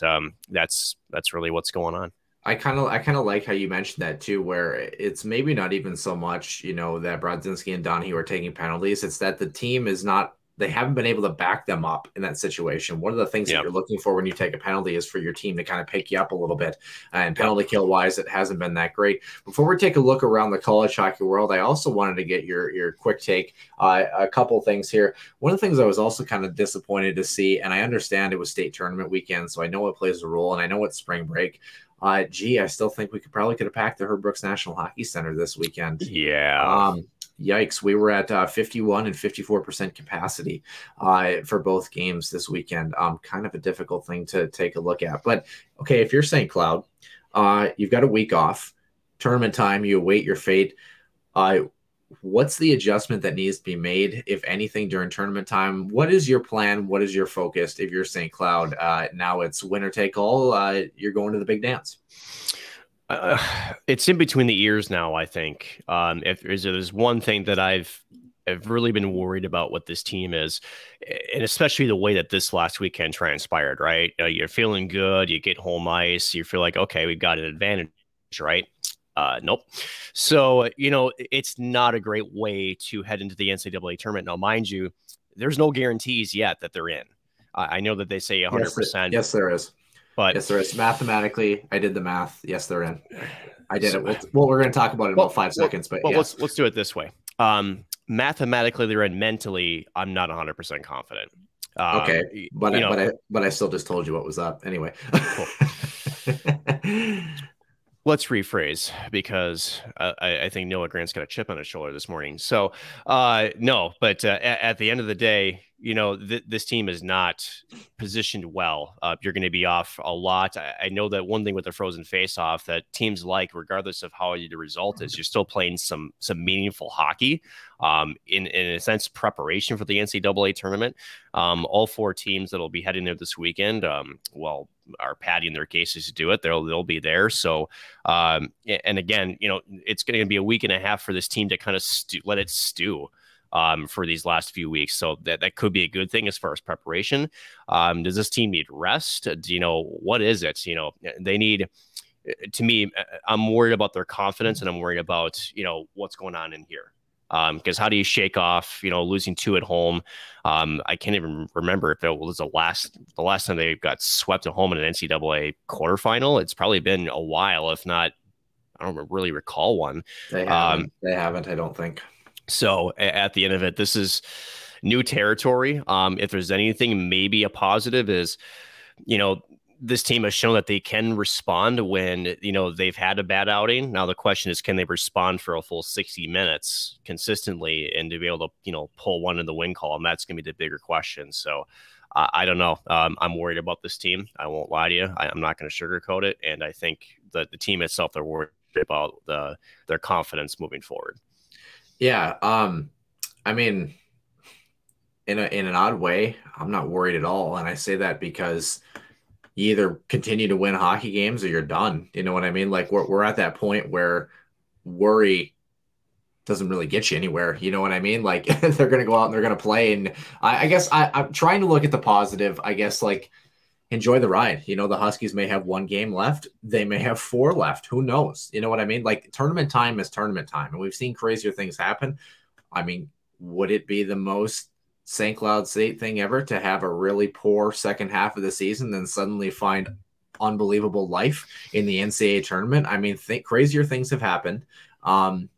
that's really what's going on. I kind of like how you mentioned that too, where it's maybe not even so much, that Brudzinski and Donahue are taking penalties. It's that the team they haven't been able to back them up in that situation. One of the things that you're looking for when you take a penalty is for your team to kind of pick you up a little bit. And penalty kill wise, it hasn't been that great. Before we take a look around the college hockey world, I also wanted to get your quick take. A couple things here. One of the things I was also kind of disappointed to see, and I understand it was state tournament weekend, so I know it plays a role, and I know it's spring break. I still think we could have packed the Herb Brooks National Hockey Center this weekend. Yeah. Yikes. We were at 51 and 54% capacity for both games this weekend. Kind of a difficult thing to take a look at. But, okay, if you're St. Cloud, you've got a week off. Tournament time, you await your fate. What's the adjustment that needs to be made, if anything, during tournament time? What is your plan? What is your focus if you're St. Cloud? Now it's winner take all. You're going to the big dance. It's in between the ears now, I think. If there's one thing that I've really been worried about with this team is, and especially the way that this last weekend transpired, right? You're feeling good. You get home ice. You feel like, okay, we've got an advantage, right? Nope. So, it's not a great way to head into the NCAA tournament. Now, mind you, there's no guarantees yet that they're in. I know that they say 100%. Yes, there is. But yes, there is. Mathematically, I did the math. Yes, they're in. I did it. Well, we're going to talk about it in about 5 seconds. But well, yeah. let's do it this way. Mathematically, they're in. Mentally, I'm not 100% confident. Okay, but I still just told you what was up. Anyway, cool. Let's rephrase, because I think Noah Grant's got a chip on his shoulder this morning. So at the end of the day, you know, this team is not positioned well. You're going to be off a lot. I know that one thing with the Frozen Faceoff that teams like, regardless of how the result is, you're still playing some meaningful hockey, in a sense, preparation for the NCAA tournament. All four teams that will be heading there this weekend, are padding their cases to do it. They'll be there. So, and again, you know, it's going to be a week and a half for this team to kind of let it stew. For these last few weeks. So that could be a good thing as far as preparation. Does this team need rest? Do you know, what is it? You know, they need, to me, I'm worried about their confidence, and I'm worried about, you know, what's going on in here. Because how do you shake off, you know, losing two at home? I can't even remember if it was the last time they got swept at home in an NCAA quarterfinal. It's probably been a while, if not, I don't really recall one. They haven't, I don't think. So at the end of it, this is new territory. If there's anything, maybe a positive is, you know, this team has shown that they can respond when, you know, they've had a bad outing. Now the question is, can they respond for a full 60 minutes consistently and to be able to, you know, pull one in the win column? That's going to be the bigger question. So I don't know. I'm worried about this team. I won't lie to you. I'm not going to sugarcoat it. And I think that the team itself, they're worried about their confidence moving forward. Yeah, I mean, in an odd way, I'm not worried at all, and I say that because you either continue to win hockey games or you're done. You know what I mean? Like we're at that point where worry doesn't really get you anywhere. You know what I mean? Like they're gonna go out and they're gonna play, and I guess I'm trying to look at the positive. I guess like enjoy the ride. You know, the Huskies may have one game left. They may have four left. Who knows? You know what I mean? Like tournament time is tournament time. And we've seen crazier things happen. I mean, would it be the most St. Cloud State thing ever to have a really poor second half of the season and suddenly find unbelievable life in the NCAA tournament? I mean, crazier things have happened.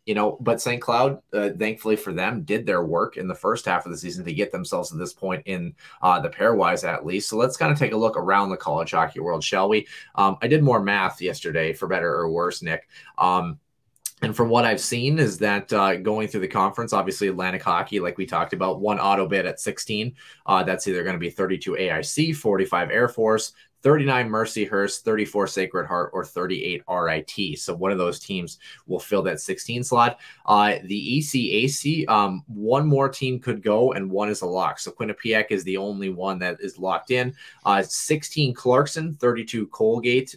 You know, but St. Cloud, thankfully for them, did their work in the first half of the season to get themselves to this point in the pairwise at least. So let's kind of take a look around the college hockey world, shall we? I did more math yesterday, for better or worse, Nick. And from what I've seen is that going through the conference, obviously Atlantic Hockey, like we talked about, one auto bid at 16. That's either going to be 32 AIC, 45 Air Force, 39 Mercyhurst, 34 Sacred Heart, or 38 RIT. So one of those teams will fill that 16 slot. The ECAC, one more team could go, and one is a lock. So Quinnipiac is the only one that is locked in. 16 Clarkson, 32 Colgate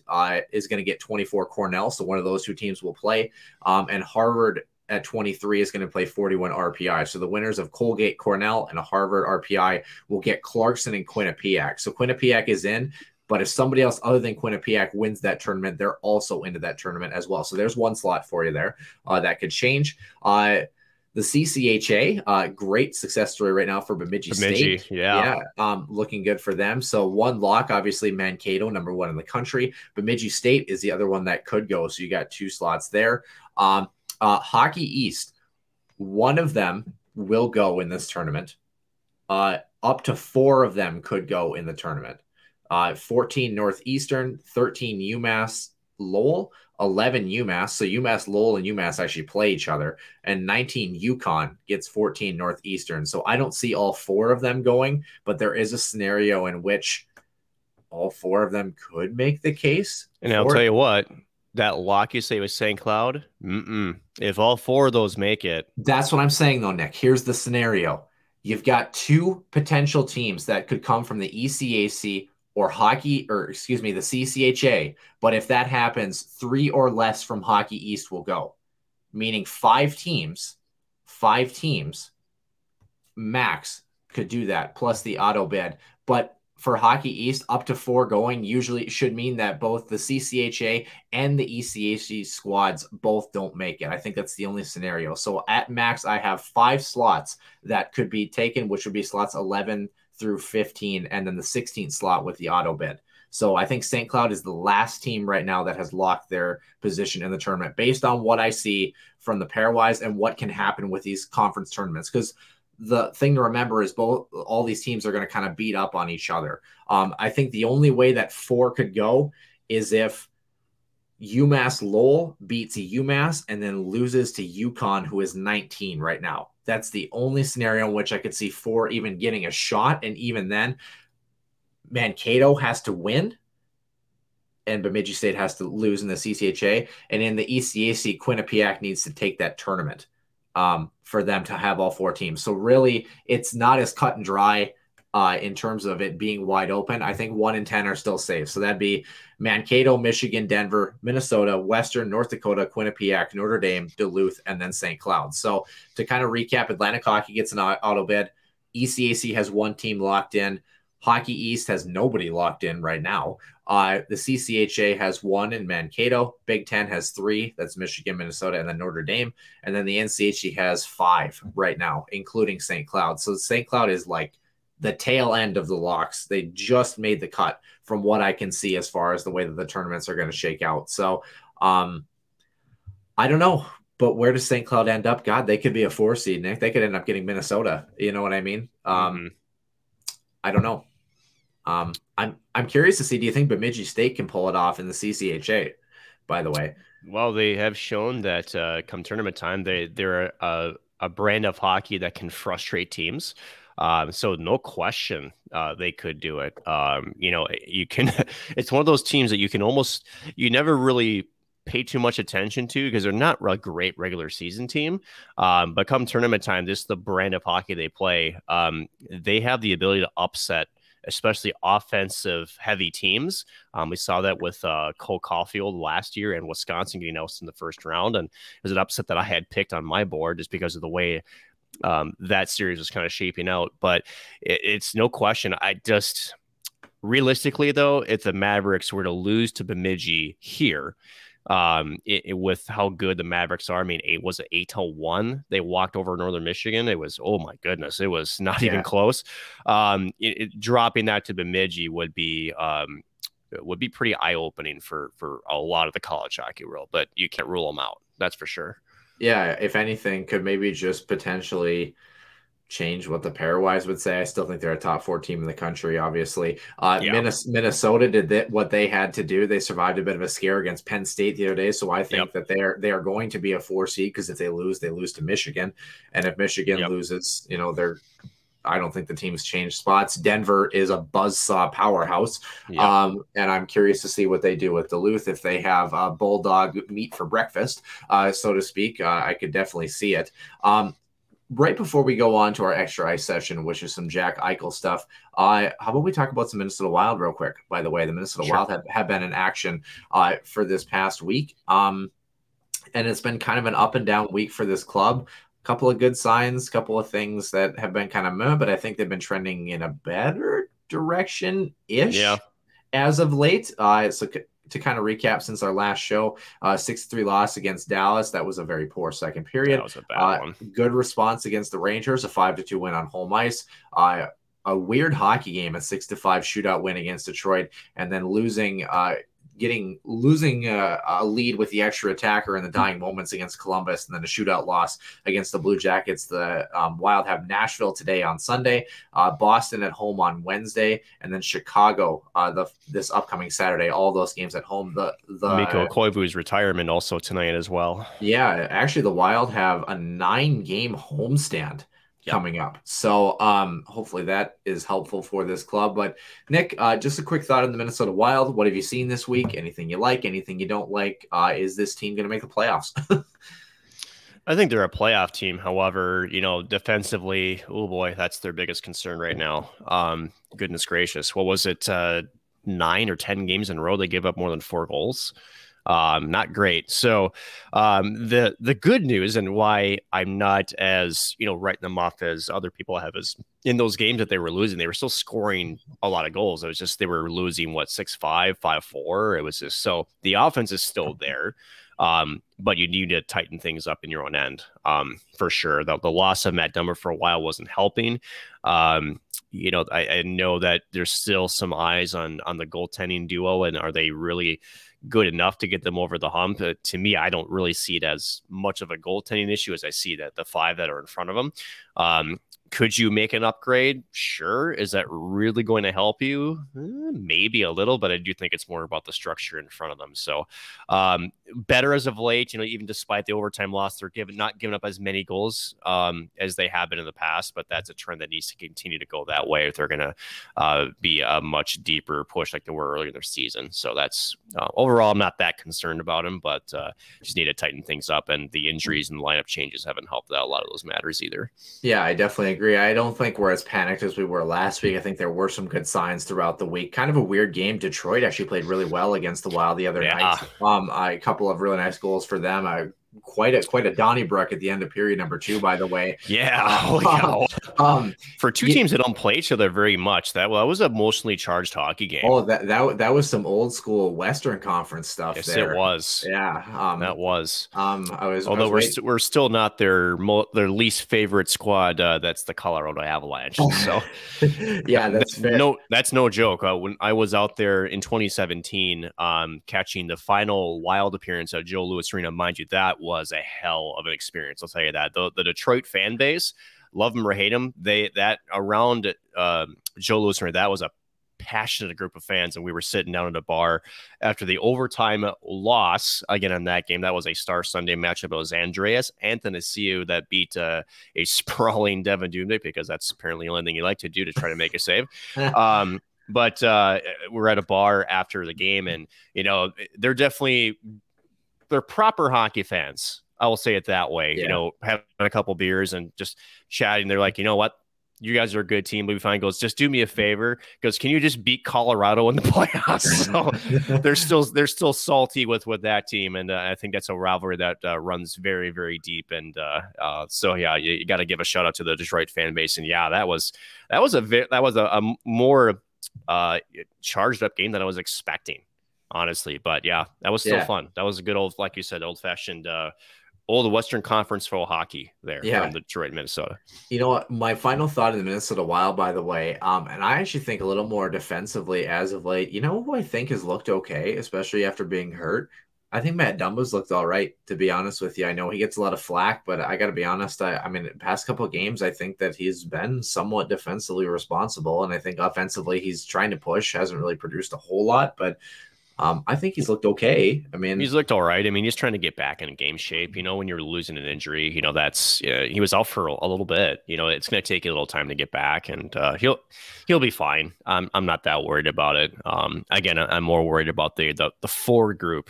is going to get 24 Cornell. So one of those two teams will play. And Harvard at 23 is going to play 41 RPI. So the winners of Colgate, Cornell, and a Harvard RPI will get Clarkson and Quinnipiac. So Quinnipiac is in. But if somebody else other than Quinnipiac wins that tournament, they're also into that tournament as well. So there's one slot for you there that could change. The CCHA, great success story right now for Bemidji State. Yeah. Looking good for them. So one lock, obviously Mankato, number one in the country. Bemidji State is the other one that could go. So you got two slots there. Hockey East, one of them will go in this tournament. Up to four of them could go in the tournament. 14 Northeastern, 13 UMass Lowell, 11 UMass. So UMass Lowell and UMass actually play each other. And 19 UConn gets 14 Northeastern. So I don't see all four of them going, but there is a scenario in which all four of them could make the case. And I'll tell you what, that lock you say with St. Cloud, if all four of those make it. That's what I'm saying though, Nick. Here's the scenario. You've got two potential teams that could come from the ECAC the CCHA. But if that happens, three or less from Hockey East will go, meaning five teams max could do that, plus the auto bid. But for Hockey East, up to four going usually should mean that both the CCHA and the ECAC squads both don't make it. I think that's the only scenario. So at max, I have five slots that could be taken, which would be slots 11, through 15, and then the 16th slot with the auto bid. So I think St. Cloud is the last team right now that has locked their position in the tournament based on what I see from the pairwise and what can happen with these conference tournaments. Because the thing to remember is all these teams are going to kind of beat up on each other. I think the only way that 4 could go is if UMass Lowell beats UMass and then loses to UConn, who is 19 right now. That's the only scenario in which I could see 4 even getting a shot. And even then, Mankato has to win and Bemidji State has to lose in the CCHA. And in the ECAC, Quinnipiac needs to take that tournament for them to have all 4 teams. So really, it's not as cut and dry in terms of it being wide open. I think 1 in 10 are still safe. So that'd be Mankato, Michigan, Denver, Minnesota, Western, North Dakota, Quinnipiac, Notre Dame, Duluth, and then St. Cloud. So to kind of recap, Atlantic Hockey gets an auto bid. ECAC has 1 team locked in. Hockey East has nobody locked in right now. The CCHA has 1 in Mankato. Big Ten has 3. That's Michigan, Minnesota, and then Notre Dame. And then the NCHC has 5 right now, including St. Cloud. So St. Cloud is like the tail end of the locks. They just made the cut from what I can see as far as the way that the tournaments are going to shake out. So I don't know. But where does St. Cloud end up? God, they could be a 4 seed, Nick. They could end up getting Minnesota. You know what I mean? I don't know. I'm curious to see, do you think Bemidji State can pull it off in the CCHA, by the way? Well, they have shown that come tournament time, they're a brand of hockey that can frustrate teams. So no question they could do it. You can. It's one of those teams that you can almost, you never really pay too much attention to because they're not a great regular season team. But come tournament time, this is the brand of hockey they play. They have the ability to upset, especially offensive heavy teams. We saw that with Cole Caulfield last year and Wisconsin getting ousted in the first round. And it was an upset that I had picked on my board just because of the way that series was kind of shaping out. But it's no question. I just, realistically though, if the Mavericks were to lose to Bemidji here, with how good the Mavericks are, I mean, it was 8-1. They walked over Northern Michigan. It was, oh my goodness, it was not even close. Dropping that to Bemidji would be pretty eye opening for a lot of the college hockey world, but you can't rule them out. That's for sure. Yeah. If anything, could maybe just potentially change what the pairwise would say. I still think they're a top 4 team in the country, obviously. Minnesota did what they had to do. They survived a bit of a scare against Penn State the other day. So I think that they are going to be a 4 seed, because if they lose to Michigan. And if Michigan loses, I don't think the team's changed spots. Denver is a buzzsaw powerhouse. And I'm curious to see what they do with Duluth. If they have a Bulldog meat for breakfast, so to speak, I could definitely see it. Right before we go on to our extra ice session, which is some Jack Eichel stuff, how about we talk about some Minnesota Wild real quick? By the way, the Minnesota Wild have been in action for this past week, and it's been kind of an up and down week for this club. A couple of good signs, a couple of things that have been kind of meh, but I think they've been trending in a better direction-ish as of late. So to kind of recap, since our last show, 6-3 loss against Dallas. That was a very poor second period. That was a bad one. Good response against the Rangers, a 5-2 win on home ice. A weird hockey game, a 6-5 shootout win against Detroit, and then losing a lead with the extra attacker in the dying moments against Columbus, and then a shootout loss against the Blue Jackets. The Wild have Nashville today on Sunday, Boston at home on Wednesday, and then Chicago this upcoming Saturday. All those games at home. The Mikko Koivu's retirement also tonight as well. Yeah, actually the Wild have a 9-game homestand coming up. So hopefully that is helpful for this club. But Nick, just a quick thought on the Minnesota Wild. What have you seen this week? Anything you like, anything you don't like? Is this team going to make the playoffs? I think they're a playoff team. However, defensively, oh boy, that's their biggest concern right now. Goodness gracious. What was it? 9 or 10 games in a row, they gave up more than 4 goals. Not great. So the good news, and why I'm not as writing them off as other people have, is in those games that they were losing, they were still scoring a lot of goals. It was just they were losing 6-5, 5-4. It was just, so the offense is still there, but you need to tighten things up in your own end for sure. The loss of Matt Dummer for a while wasn't helping. you know, I know that there's still some eyes on the goaltending duo, and are they really good enough to get them over the hump? To me, I don't really see it as much of a goaltending issue as I see that the five that are in front of them. Could you make an upgrade? Sure. Is that really going to help you? Maybe a little, but I do think it's more about the structure in front of them. So better as of late, you know, even despite the overtime loss, they're not giving up as many goals as they have been in the past, but that's a trend that needs to continue to go that way if they're going to be a much deeper push like they were earlier in their season. So that's overall, I'm not that concerned about them, but just need to tighten things up, and the injuries and lineup changes haven't helped out a lot of those matters either. Yeah, I definitely agree. I don't think we're as panicked as we were last week. I think there were some good signs throughout the week. Kind of a weird game. Detroit actually played really well against the Wild the other night. A couple of really nice goals for them. Quite a Donnybrook at the end of period number 2, by the way. Yeah. For two teams that don't play each other very much, that was an emotionally charged hockey game. Oh, that was some old school Western Conference stuff. Yes, there. It was. Yeah. That was. We're still not their least favorite squad. That's the Colorado Avalanche. So yeah, that's fair. That's no joke. When I was out there in 2017, catching the final Wild appearance at Joe Louis Arena, mind you, that was a hell of an experience. I'll tell you that. The Detroit fan base, love them or hate them, around Joe Louis Arena, that was a passionate group of fans, and we were sitting down at a bar after the overtime loss again on that game. That was a Star Sunday matchup. It was Andreas Athanasiou that beat a sprawling Devin Dubnyk, because that's apparently the only thing you like to do to try to make a save. But we're at a bar after the game, and you know, they're proper hockey fans. I will say it that way. Yeah. You know, having a couple beers and just chatting. They're like, you know what? You guys are a good team. We'll be fine. Goes, just do me a favor. Goes, can you just beat Colorado in the playoffs? So they're still salty with that team, and I think that's a rivalry that runs very, very deep. And so yeah, you got to give a shout out to the Detroit fan base. And yeah, that was a more charged up game than I was expecting, honestly. But yeah, that was still fun. That was a good old, like you said, old-fashioned old Western Conference full hockey there from Detroit, Minnesota. You know what? My final thought of the Minnesota Wild, by the way, and I actually think a little more defensively as of late. You know who I think has looked okay, especially after being hurt? I think Matt Dumba's looked all right, to be honest with you. I know he gets a lot of flack, but I got to be honest. I mean, past couple of games, I think that he's been somewhat defensively responsible, and I think offensively he's trying to push, hasn't really produced a whole lot, but I think he's looked okay. I mean, he's looked all right. I mean, he's trying to get back in game shape. You know, when you're losing an injury, you know, that's he was out for a little bit. You know, it's going to take a little time to get back, and he'll be fine. I'm not that worried about it. Again, I'm more worried about the forward group,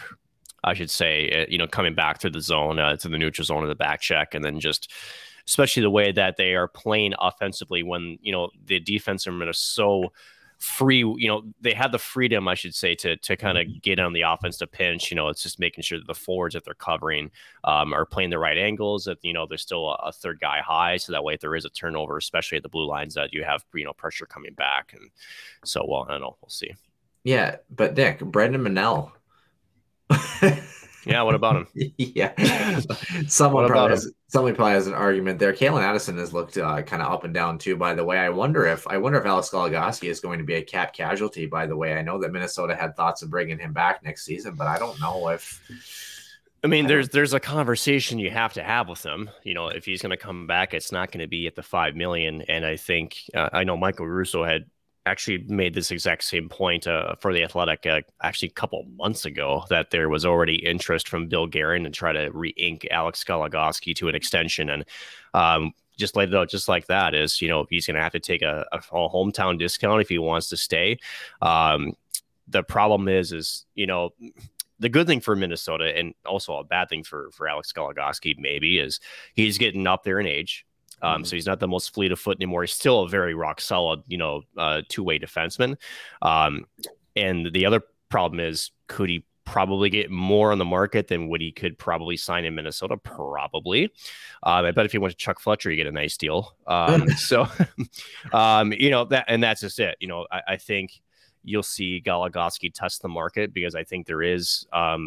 I should say. You know, coming back through the zone, to the neutral zone of the back check, and then just, especially the way that they are playing offensively when, you know, the defense in Minnesota so free, you know, they had the freedom, I should say, to kind of get on the offense to pinch. You know, it's just making sure that the forwards that they're covering are playing the right angles, that, you know, there's still a third guy high, so that way if there is a turnover, especially at the blue lines, that you have, you know, pressure coming back. And so, well, I don't know, we'll see. Yeah, but Nick, Brendan Minnell. Yeah, what about him? Yeah, someone probably has an argument there. Kalen Addison has looked kind of up and down too, by the way. I wonder if Alex Goligoski is going to be a cap casualty, by the way. I know that Minnesota had thoughts of bringing him back next season, but I don't know if. I mean, there's a conversation you have to have with him. You know, if he's going to come back, it's not going to be at the $5 million. And I think I know Michael Russo had actually made this exact same point for The Athletic actually a couple months ago, that there was already interest from Bill Guerin to try to re-ink Alex Goligoski to an extension. And just laid it out just like that is, you know, he's going to have to take a hometown discount if he wants to stay. The problem is, you know, the good thing for Minnesota, and also a bad thing for Alex Goligoski maybe, is he's getting up there in age. So he's not the most fleet of foot anymore. He's still a very rock solid, you know, two-way defenseman. And the other problem is, could he probably get more on the market than what he could probably sign in Minnesota? Probably. I bet if he went to Chuck Fletcher, you get a nice deal. So, you know, that, and that's just it. You know, I think you'll see Goligoski test the market, because I think there is a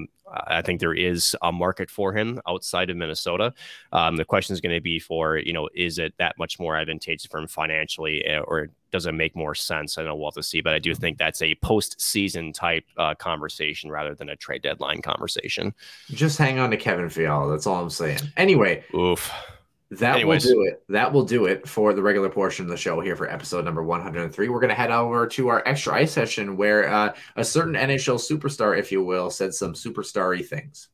market for him outside of Minnesota. The question is going to be for, is it that much more advantageous for him financially, or does it make more sense? I don't know, we'll have to see, but I do think that's a postseason type conversation rather than a trade deadline conversation. Just hang on to Kevin Fiala. That's all I'm saying. Anyway. Oof. That will do it for the regular portion of the show here for episode number 103. We're going to head over to our extra ice session where a certain NHL superstar, if you will, said some superstar-y things.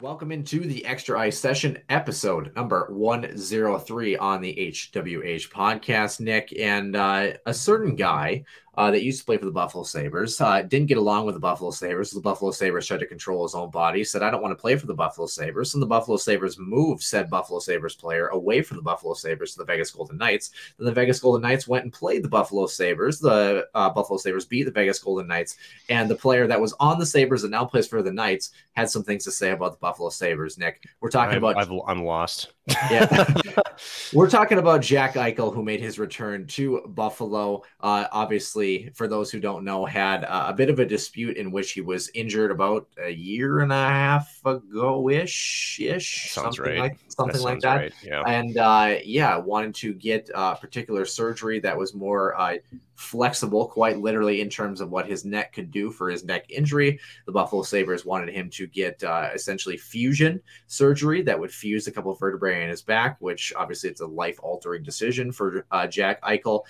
Welcome into the Extra Ice Session, episode number 103 on the HWH podcast, Nick. And a certain guy that used to play for the Buffalo Sabres didn't get along with the Buffalo Sabres. The Buffalo Sabres tried to control his own body, said, I don't want to play for the Buffalo Sabres. And the Buffalo Sabres moved said Buffalo Sabres player away from the Buffalo Sabres to the Vegas Golden Knights. Then the Vegas Golden Knights went and played the Buffalo Sabres. The Buffalo Sabres beat the Vegas Golden Knights. And the player that was on the Sabres that now plays for the Knights had some things to say about the Buffalo Sabres, Nick. We're talking I'm lost. Yeah. We're talking about Jack Eichel, who made his return to Buffalo. Obviously, for those who don't know, had a bit of a dispute in which he was injured about a year and a half ago-ish. Sounds something right. Something like that. Right. Yeah. And wanted to get particular surgery that was more flexible, quite literally, in terms of what his neck could do for his neck injury. The Buffalo Sabres wanted him to get essentially fusion surgery that would fuse a couple of vertebrae in his back, which obviously it's a life-altering decision for Jack Eichel.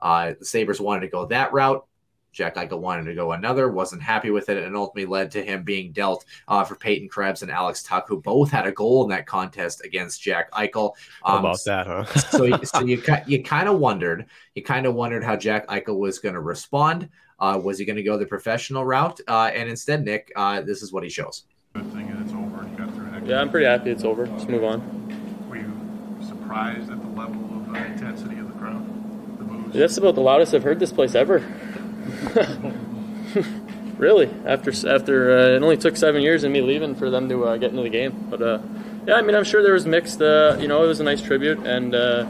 The Sabres wanted to go that route. Jack Eichel wanted to go another, wasn't happy with it, and ultimately led to him being dealt for Peyton Krebs and Alex Tuck, who both had a goal in that contest against Jack Eichel. How about that, huh? so you kind of wondered how Jack Eichel was going to respond. Was he going to go the professional route? And instead, Nick, this is what he shows. Yeah, I'm pretty happy it's over. Let's move on. Were you surprised at the level of intensity of the crowd? That's about the loudest I've heard this place ever. Really, after it only took 7 years of me leaving for them to get into the game. But I'm sure there was mixed. It was a nice tribute, and there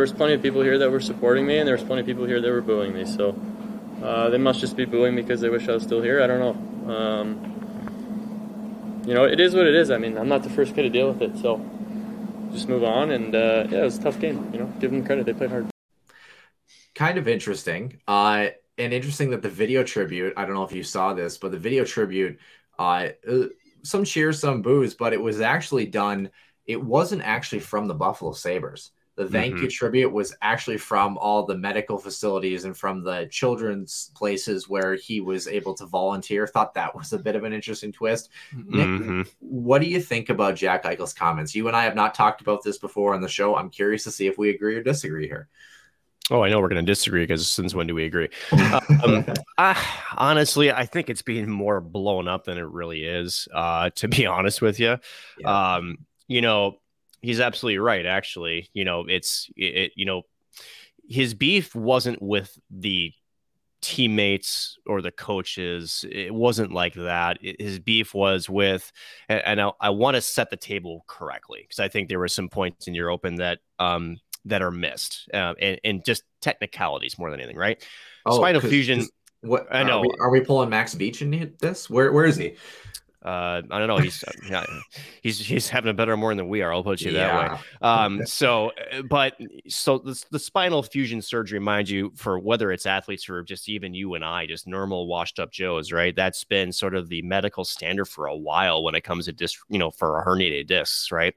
was plenty of people here that were supporting me, and there was plenty of people here that were booing me. So they must just be booing me because they wish I was still here. I don't know. It is what it is. I mean, I'm not the first kid to deal with it, so just move on. And it was a tough game. Give them credit; they played hard. Kind of interesting, and interesting that the video tribute, I don't know if you saw this, but the video tribute, some cheers, some boos, but it was actually done. It wasn't actually from the Buffalo Sabres. The thank you tribute was actually from all the medical facilities and from the children's places where he was able to volunteer. Thought that was a bit of an interesting twist. Nick, what do you think about Jack Eichel's comments? You and I have not talked about this before on the show. I'm curious to see if we agree or disagree here. Oh, I know we're going to disagree, because since when do we agree? Honestly, I think it's being more blown up than it really is, to be honest with you. Yeah. He's absolutely right. Actually, his beef wasn't with the teammates or the coaches. It wasn't like that. His beef was with, and I want to set the table correctly, because I think there were some points in your open that, that are missed, and just technicalities more than anything, right? Oh, spinal fusion. What I know. Are we pulling Max Beach in this? Where is he? I don't know. He's having a better morning than we are. I'll put you that way. So the spinal fusion surgery, mind you, for whether it's athletes or just even you and I, just normal washed up Joes, right? That's been sort of the medical standard for a while when it comes to for herniated discs, right?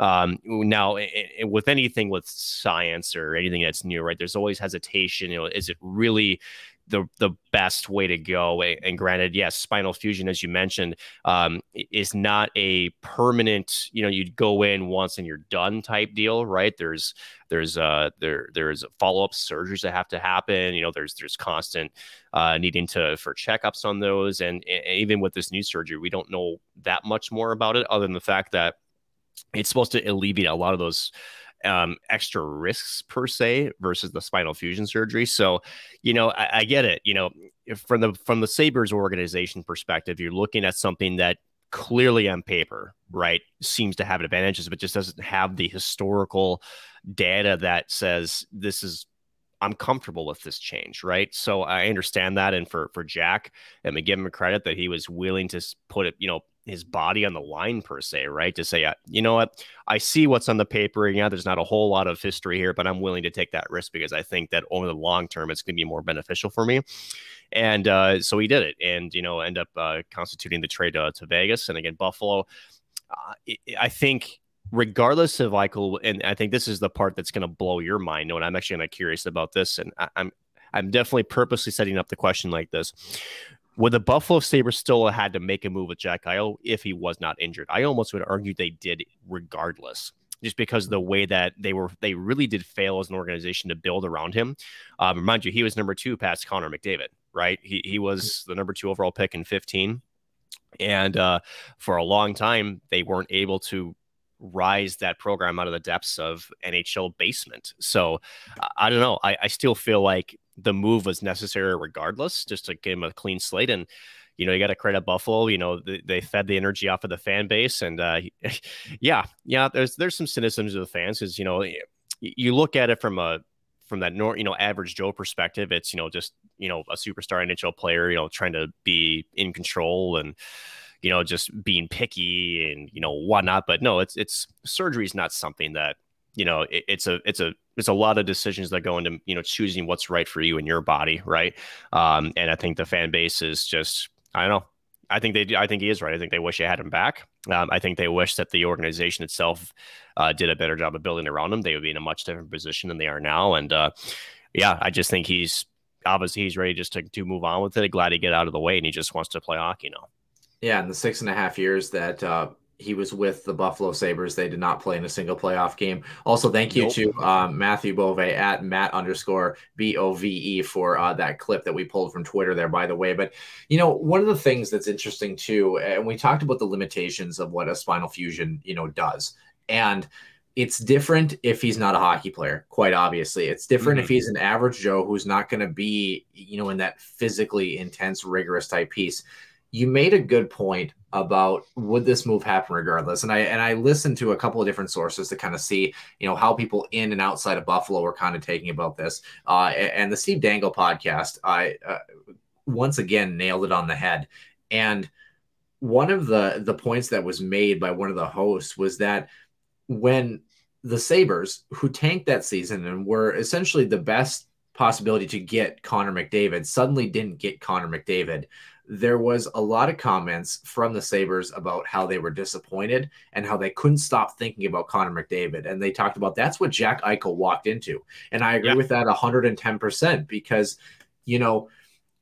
Now with anything with science or anything that's new, right? There's always hesitation. Is it really the best way to go? And granted, yes, spinal fusion, as you mentioned, is not a permanent, you'd go in once and you're done type deal, right? There's follow-up surgeries that have to happen. There's constant needing for checkups on those. And even with this new surgery, we don't know that much more about it, other than the fact that it's supposed to alleviate a lot of those extra risks per se versus the spinal fusion surgery. So, I get it, from the Sabres organization perspective, you're looking at something that clearly on paper, right, seems to have advantages, but just doesn't have the historical data that says this is, I'm comfortable with this change, right? So I understand that. And for Jack, I mean, give him credit that he was willing to put it, you know, his body on the line per se, right? To say, you know what, I see what's on the paper. Yeah, there's not a whole lot of history here, but I'm willing to take that risk because I think that over the long term, it's going to be more beneficial for me. And so he did it and, you know, end up constituting the trade to Vegas. And again, Buffalo, I think regardless of Eichel, and I think this is the part that's going to blow your mind, Noah, and I'm actually kind of curious about this. And I'm definitely purposely setting up the question like this. Would the Buffalo Sabres still have had to make a move with Jack Eichel if he was not injured? I almost would argue they did regardless, just because of the way that they really did fail as an organization to build around him. Mind you, he was number two past Connor McDavid, right? He was the number two overall pick in 2015. And for a long time, they weren't able to rise that program out of the depths of NHL basement. So I don't know. I still feel like the move was necessary regardless, just to give him a clean slate. And, you know, you got to credit Buffalo, you know, they fed the energy off of the fan base. And yeah, there's some cynicism to the fans because, you know, you look at it from that you know, average Joe perspective, it's, you know, just, you know, a superstar NHL player, you know, trying to be in control and, you know, just being picky and, you know, whatnot. But no, it's surgery is not something that, you know, it's a lot of decisions that go into, you know, choosing what's right for you and your body. Right. And I think the fan base is just, I don't know. I think they do. I think he is right. I think they wish they had him back. I think they wish that the organization itself did a better job of building around him. They would be in a much different position than they are now. And yeah, I just think he's ready just to move on with it. Glad to get out of the way. And he just wants to play hockey now. Yeah. In the 6.5 years that, he was with the Buffalo Sabres. They did not play in a single playoff game. Also, thank you to Matthew Bove at Matt_BOVE for that clip that we pulled from Twitter there, by the way. But, you know, one of the things that's interesting, too, and we talked about the limitations of what a spinal fusion, you know, does. And it's different if he's not a hockey player, quite obviously. It's different if he's an average Joe who's not going to be, you know, in that physically intense, rigorous type piece. You made a good point about would this move happen regardless. And I listened to a couple of different sources to kind of see, you know, how people in and outside of Buffalo were kind of taking about this. And the Steve Dangle podcast, I once again nailed it on the head. And one of the points that was made by one of the hosts was that when the Sabres, who tanked that season and were essentially the best possibility to get Connor McDavid, suddenly didn't get Connor McDavid, there was a lot of comments from the Sabres about how they were disappointed and how they couldn't stop thinking about Connor McDavid. And they talked about that's what Jack Eichel walked into. And I agree with that 110% because, you know,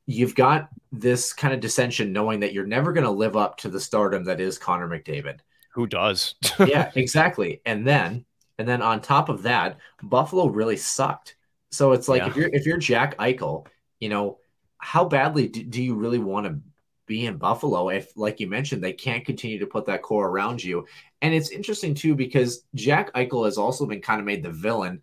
you've got this kind of dissension knowing that you're never going to live up to the stardom that is Connor McDavid. Who does? Yeah, exactly. And then on top of that, Buffalo really sucked. So it's like if you're Jack Eichel, you know, how badly do you really want to be in Buffalo if, like you mentioned, they can't continue to put that core around you? And it's interesting, too, because Jack Eichel has also been kind of made the villain,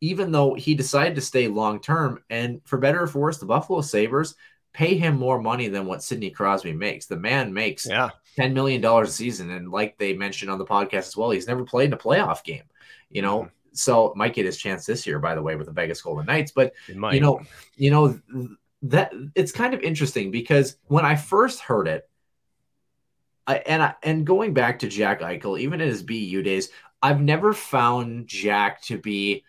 even though he decided to stay long-term. And for better or for worse, the Buffalo Sabres pay him more money than what Sidney Crosby makes. The man makes $10 million a season. And like they mentioned on the podcast as well, he's never played in a playoff game, you know. Mm-hmm. So might get his chance this year, by the way, with the Vegas Golden Knights. But, you know, that it's kind of interesting because when I first heard it, and going back to Jack Eichel, even in his BU days, I've never found Jack to be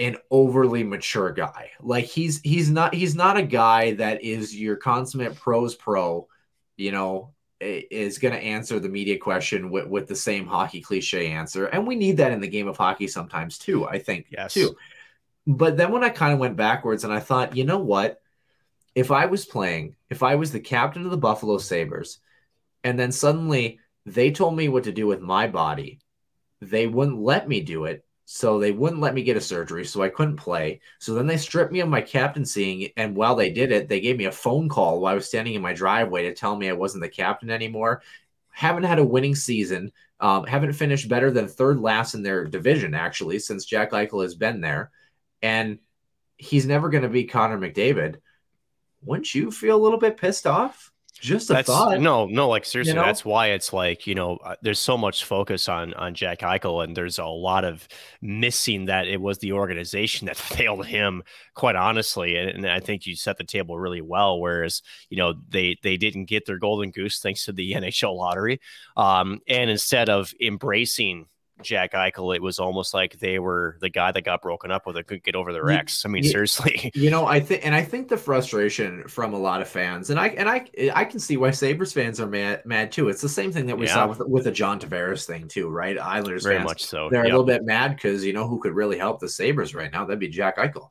an overly mature guy. Like he's not a guy that is your consummate pros pro, you know, is going to answer the media question with the same hockey cliche answer. And we need that in the game of hockey sometimes too, I think. Yes. Too. But then when I kind of went backwards and I thought, you know what, if I was the captain of the Buffalo Sabres, and then suddenly they told me what to do with my body, they wouldn't let me do it. So they wouldn't let me get a surgery. So I couldn't play. So then they stripped me of my captaincy. And while they did it, they gave me a phone call while I was standing in my driveway to tell me I wasn't the captain anymore. Haven't had a winning season. Haven't finished better than third last in their division, actually, since Jack Eichel has been there. And he's never going to be Connor McDavid. Wouldn't you feel a little bit pissed off? Just a thought. No, like seriously, you know? That's why it's like, you know, there's so much focus on Jack Eichel, and there's a lot of missing that it was the organization that failed him, quite honestly. And I think you set the table really well, whereas, you know, they didn't get their golden goose thanks to the NHL lottery. And instead of embracing Jack Eichel, it was almost like they were the guy that got broken up with and couldn't get over their ex. I mean, seriously. You know, I think the frustration from a lot of fans, and I can see why Sabres fans are mad too. It's the same thing that we saw with the John Tavares thing too, right? Islanders very fans, much so. They're a little bit mad because, you know, who could really help the Sabres right now? That'd be Jack Eichel.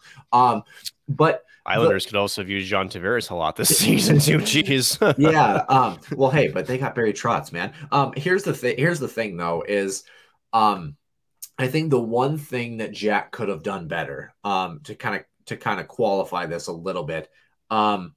But Islanders could also have used John Tavares a lot this season too. Jeez. Yeah. Well, hey, but they got Barry Trotz, man. Here's the thing though is. I think the one thing that Jack could have done better, to kind of qualify this a little bit, I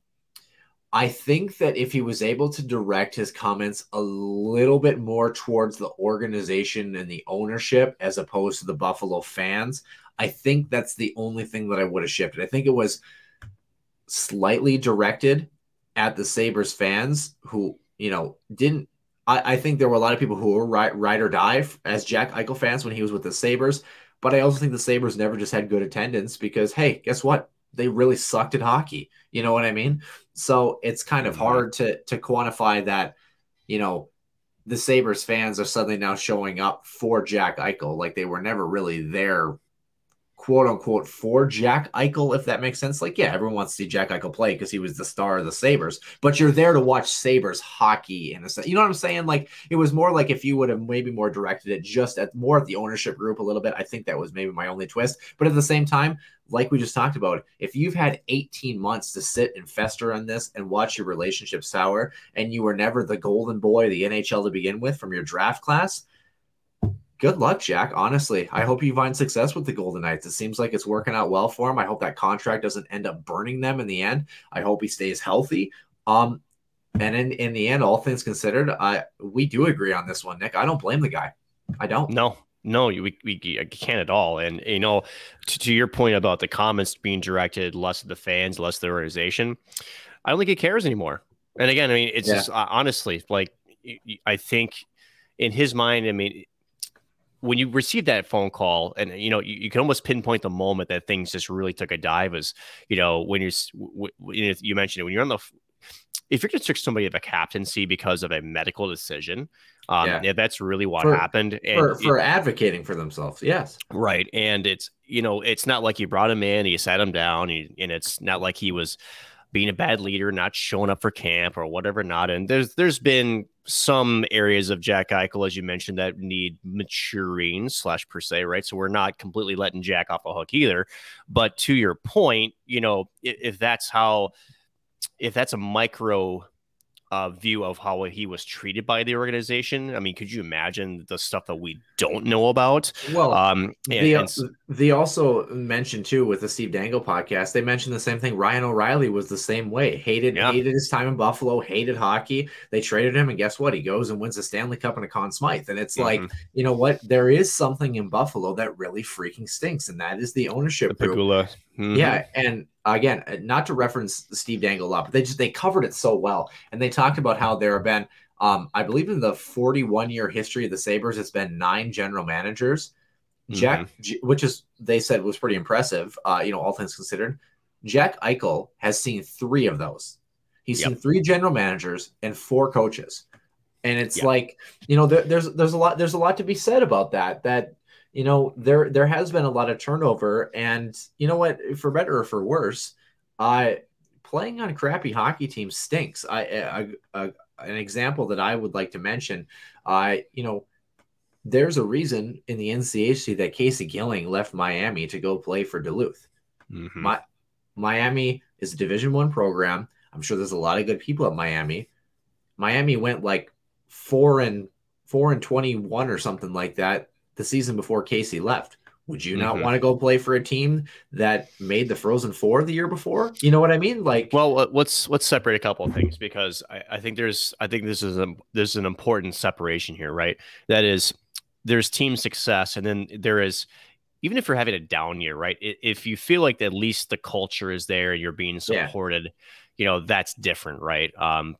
think that if he was able to direct his comments a little bit more towards the organization and the ownership as opposed to the Buffalo fans, I think that's the only thing that I would have shifted. I think it was slightly directed at the Sabres fans who, you know, didn't. I think there were a lot of people who were ride or die as Jack Eichel fans when he was with the Sabres, but I also think the Sabres never just had good attendance because, hey, guess what? They really sucked at hockey. You know what I mean? So it's kind of hard to quantify that, you know, the Sabres fans are suddenly now showing up for Jack Eichel. Like they were never really there, quote unquote, for Jack Eichel, if that makes sense. Like, yeah, everyone wants to see Jack Eichel play because he was the star of the Sabres, but you're there to watch Sabres hockey. And you know what I'm saying? Like it was more like if you would have maybe more directed it just at more at the ownership group a little bit. I think that was maybe my only twist, but at the same time, like we just talked about, if you've had 18 months to sit and fester on this and watch your relationship sour, and you were never the golden boy of the NHL to begin with from your draft class, good luck, Jack. Honestly, I hope you find success with the Golden Knights. It seems like it's working out well for him. I hope that contract doesn't end up burning them in the end. I hope he stays healthy. And in the end, all things considered, we do agree on this one, Nick. I don't blame the guy. I don't. No, we can't at all. And, you know, to your point about the comments being directed less at the fans, less at the organization, I don't think he cares anymore. And again, I mean, it's just honestly, like, I think in his mind, I mean, when you receive that phone call and, you know, you can almost pinpoint the moment that things just really took a dive is, you know, when you mentioned it, when you're on the, if you're going to trick somebody of a captaincy because of a medical decision, that's really what happened. And for advocating for themselves. Yes. Right. And it's, you know, it's not like you brought him in, you sat him down and it's not like he was being a bad leader, not showing up for camp or whatever, not. And there's been some areas of Jack Eichel, as you mentioned, that need maturing /per se, right? So we're not completely letting Jack off the hook either. But to your point, you know, if that's a micro view of how he was treated by the organization, I mean, could you imagine the stuff that we don't know about? Well, they also mentioned too with the Steve Dangle podcast, they mentioned the same thing. Ryan O'Reilly was the same way, hated his time in Buffalo, hated hockey. They traded him, and guess what? He goes and wins the Stanley Cup and a Conn Smythe. And it's like, you know what? There is something in Buffalo that really freaking stinks, and that is the ownership group. Yeah, and again, not to reference Steve Dangle a lot, but they covered it so well, and they talked about how there have been, I believe, in the 41-year history of the Sabres, it's been 9 general managers. Jack, which is they said was pretty impressive, you know, all things considered. Jack Eichel has seen 3 of those. He's seen 3 general managers and 4 coaches, and it's like, you know, there's a lot to be said about that. You know, there has been a lot of turnover, and you know what, for better or for worse, playing on crappy hockey teams stinks. An example that I would like to mention, you know, there's a reason in the NCHC that Casey Gilling left Miami to go play for Duluth. Miami is a Division I program. I'm sure there's a lot of good people at Miami. Miami went like 4-21 or something like that the season before Casey left. Would you not want to go play for a team that made the Frozen Four the year before? You know what I mean? Like, well, let's separate a couple of things, because I think there's an important separation here, right? That is, there's team success, and then there is, even if you're having a down year, right? If you feel like at least the culture is there, you're being supported, you know, that's different, right?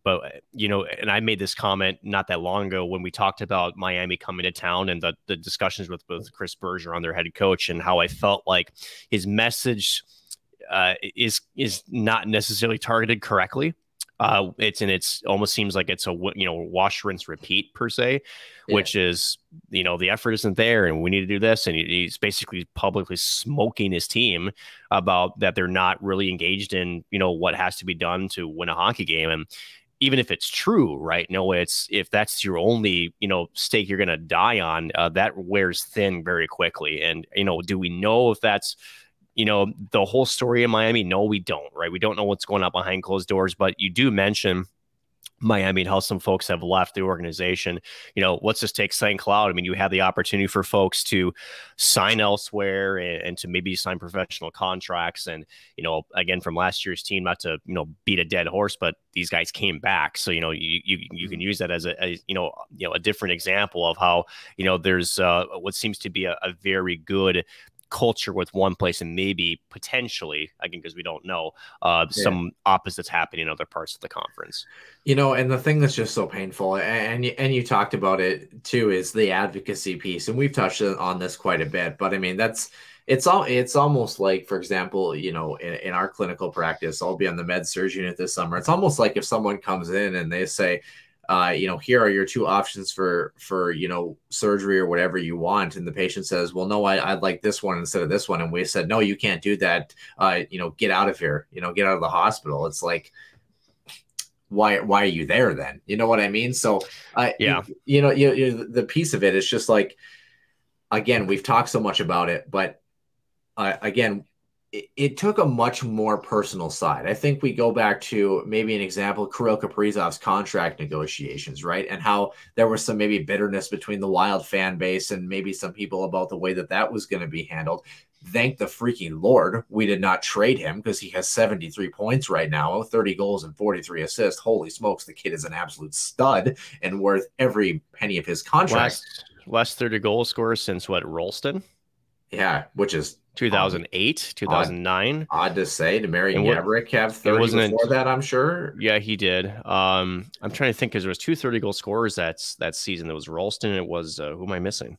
But, you know, and I made this comment not that long ago when we talked about Miami coming to town and the discussions with both Chris Bergeron, their head coach, and how I felt like his message is not necessarily targeted correctly. It's almost seems like it's a, you know, wash, rinse, repeat per se, which is, you know, the effort isn't there and we need to do this. And he's basically publicly smoking his team about that. They're not really engaged in, you know, what has to be done to win a hockey game. And even if it's true, right? No, it's, if that's your only, you know, stake you're going to die on, that wears thin very quickly. And, you know, do we know if that's, you know, the whole story in Miami? No, we don't, right? We don't know what's going on behind closed doors, but you do mention Miami and how some folks have left the organization. You know, let's just take St. Cloud. I mean, you have the opportunity for folks to sign elsewhere and to maybe sign professional contracts. And, you know, again, from last year's team, not to, you know, beat a dead horse, but these guys came back. So, you know, you can use that as a you know, a different example of how, you know, there's what seems to be a very good culture with one place, and maybe potentially, again, because we don't know, some opposites happening in other parts of the conference. You know, and the thing that's just so painful, and you talked about it too, is the advocacy piece, and we've touched on this quite a bit. But I mean, it's almost like, for example, you know, in our clinical practice, I'll be on the med surg unit this summer. It's almost like if someone comes in and they say, you know, here are your two options for, you know, surgery or whatever you want. And the patient says, well, no, I'd like this one instead of this one. And we said, no, you can't do that. You know, get out of here, you know, get out of the hospital. It's like, why are you there then? You know what I mean? So, you know, the piece of it is just like, again, we've talked so much about it, but again, it took a much more personal side. I think we go back to maybe an example, Kirill Kaprizov's contract negotiations, right? And how there was some maybe bitterness between the Wild fan base and maybe some people about the way that that was going to be handled. Thank the freaking Lord we did not trade him, because he has 73 points right now, 30 goals and 43 assists. Holy smokes, the kid is an absolute stud and worth every penny of his contract. Last 30 goal scorer since what, Rolston? Yeah, which is 2008, 2009. Odd to say. To Mary Yaverick have 30 before that, I'm sure. Yeah, he did. I'm trying to think, because there was 2 30 goal scorers that season. There was Rolston. And it was who am I missing?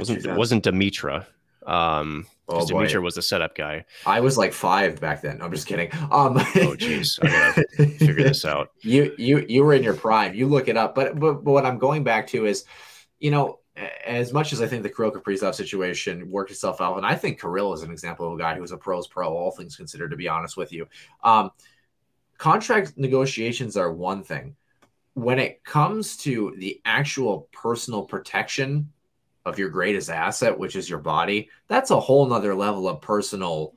It wasn't Dimitra. Dimitra was the setup guy. I was like 5 back then. I'm just kidding. Oh geez, I gotta figure this out. You were in your prime. You look it up. But what I'm going back to is, you know, as much as I think the Kirill Kaprizov situation worked itself out, and I think Kirill is an example of a guy who's a pro's pro, all things considered, to be honest with you. Contract negotiations are one thing. When it comes to the actual personal protection of your greatest asset, which is your body, that's a whole nother level of personal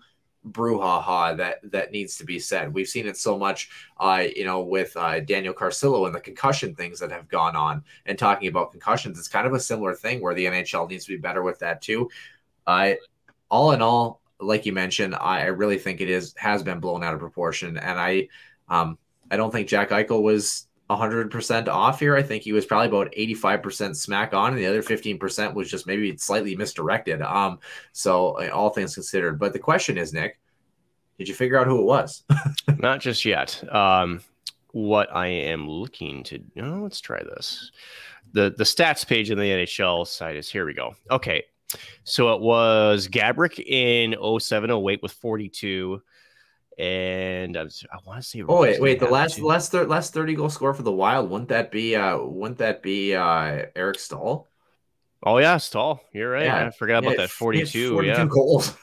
brouhaha that needs to be said. We've seen it so much, you know, with Daniel Carcillo and the concussion things that have gone on, and talking about concussions. It's kind of a similar thing where the NHL needs to be better with that too. All in all, like you mentioned, I really think it has been blown out of proportion. And I don't think Jack Eichel was 100% off here. I think he was probably about 85% smack on, and the other 15% was just maybe slightly misdirected. So all things considered. But the question is, Nick, did you figure out who it was? Not just yet. What I am looking to do. Oh, let's try this. The stats page in the NHL site is here. We go. Okay. So it was Gabrick in 07-08 with 42. And I want to say, the last 30 goal score for the Wild, wouldn't that be Eric Stahl? Oh yeah, Stahl. You're right. Yeah. I forgot about that 42 goals.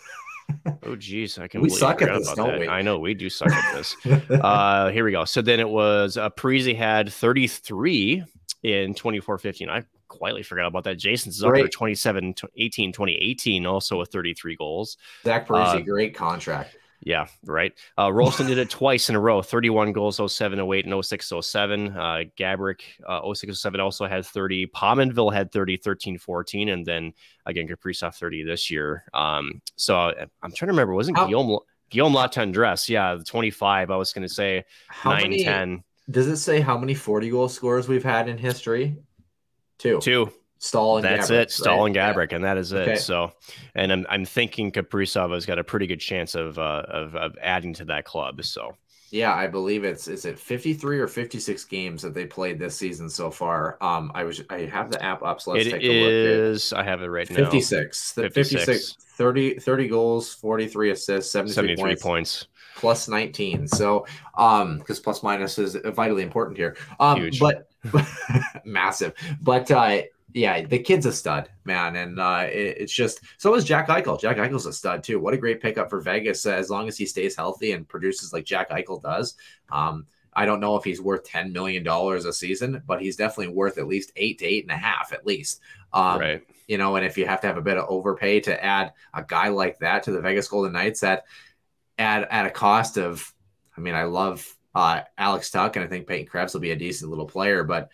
Oh geez, we suck at this, don't we? I know we do suck at this. Here we go. So then it was Parisi had 33 in 24-15. I quietly forgot about that. Jason's up there 27-18, 2018, also with 33 goals. Zach Parisi, great contract. Yeah, right. Rolston did it twice in a row, 31 goals, 07-08 and 06-07. Gabrick, 06-07 also had 30. Pominville had 30, 13-14. And then, again, Kaprizov 30 this year. So I'm trying to remember, wasn't Guillaume Latendresse? Yeah, the 25, I was going to say 9-10. Does it say how many 40-goal scorers we've had in history? Two. Stahl and Gabrick, right? And that is it. Okay. So, and I'm thinking Kaprizov has got a pretty good chance of adding to that club. So, Yeah, I believe is it 53 or 56 games that they played this season so far. I have the app up, so let's take a look. I have it right now. 56. 30 goals, 43 assists, 73 points. Plus 19. So, because plus minus is vitally important here. Huge. But massive. But yeah, the kid's a stud, man. And it's just, so is Jack Eichel. Jack Eichel's a stud too. What a great pickup for Vegas. As long as he stays healthy and produces like Jack Eichel does. I don't know if he's worth $10 million a season, but he's definitely worth at least 8 to 8.5 at least. Right. You know, and if you have to have a bit of overpay to add a guy like that to the Vegas Golden Knights at a cost of, I mean, I love Alex Tuck, and I think Peyton Krebs will be a decent little player, but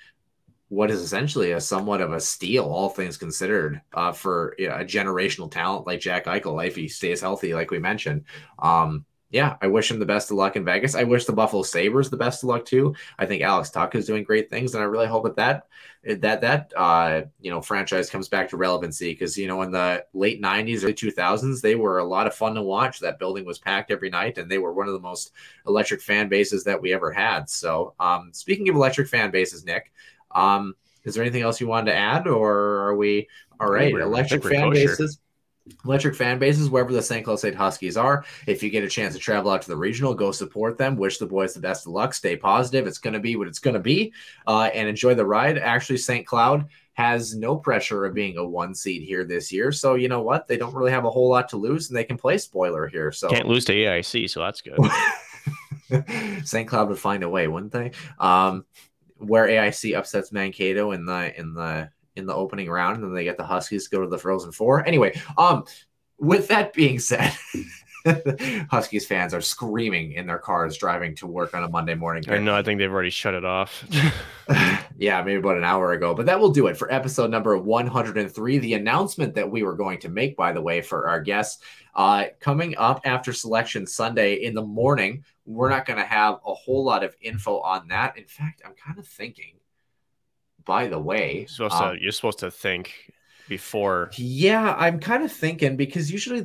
what is essentially a somewhat of a steal, all things considered, for a generational talent like Jack Eichel, if he stays healthy, like we mentioned. Yeah, I wish him the best of luck in Vegas. I wish the Buffalo Sabres the best of luck too. I think Alex Tuck is doing great things, and I really hope that you know, franchise comes back to relevancy, because you know, in the late 90s, early 2000s, they were a lot of fun to watch. That building was packed every night, and they were one of the most electric fan bases that we ever had. So, speaking of electric fan bases, Nick, is there anything else you wanted to add, or are we all right? Electric fan bases. Electric fan bases, wherever the St. Cloud State Huskies are. If you get a chance to travel out to the regional, go support them. Wish the boys the best of luck. Stay positive. It's going to be what it's going to be, and enjoy the ride. Actually, St. Cloud has no pressure of being a 1 seed here this year. So you know what? They don't really have a whole lot to lose, and they can play spoiler here. So can't lose to EIC, so that's good. St. Cloud would find a way, wouldn't they? Where AIC upsets Mankato in the opening round, and then they get the Huskies to go to the Frozen Four. Anyway, with that being said, Huskies fans are screaming in their cars driving to work on a Monday morning. I know, I think they've already shut it off. Yeah, maybe about an hour ago. But that will do it for episode number 103. The announcement that we were going to make, by the way, for our guests, coming up after Selection Sunday in the morning, we're not going to have a whole lot of info on that. In fact, I'm kind of thinking, by the way, you're supposed to think before. Yeah, I'm kind of thinking, because usually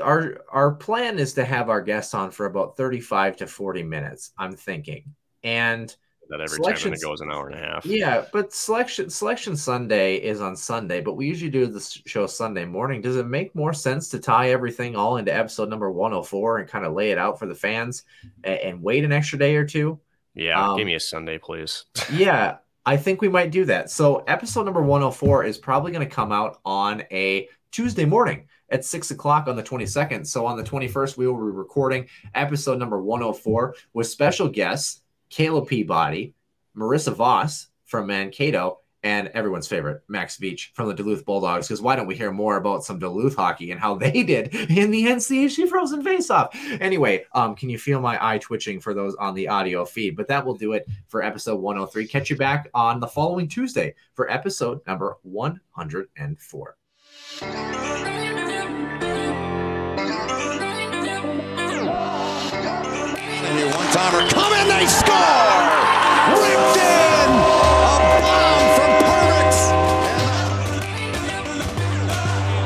our plan is to have our guests on for about 35 to 40 minutes. I'm thinking, and that every time it goes an hour and a half. Yeah, but selection Sunday is on Sunday, but we usually do the show Sunday morning. Does it make more sense to tie everything all into episode number 104 and kind of lay it out for the fans and wait an extra day or two? Yeah, give me a Sunday, please. Yeah. I think we might do that. So episode number 104 is probably going to come out on a Tuesday morning at 6:00 on the 22nd. So on the 21st, we will be recording episode number 104 with special guests, Caleb Peabody, Marissa Voss from Mankato, and everyone's favorite, Max Veach from the Duluth Bulldogs, because why don't we hear more about some Duluth hockey and how they did in the NCHC Frozen Faceoff? Anyway, can you feel my eye twitching for those on the audio feed? But that will do it for episode 103. Catch you back on the following Tuesday for episode number 104. One-timer, come in, they score! Ripped in! A bomb from Perrix!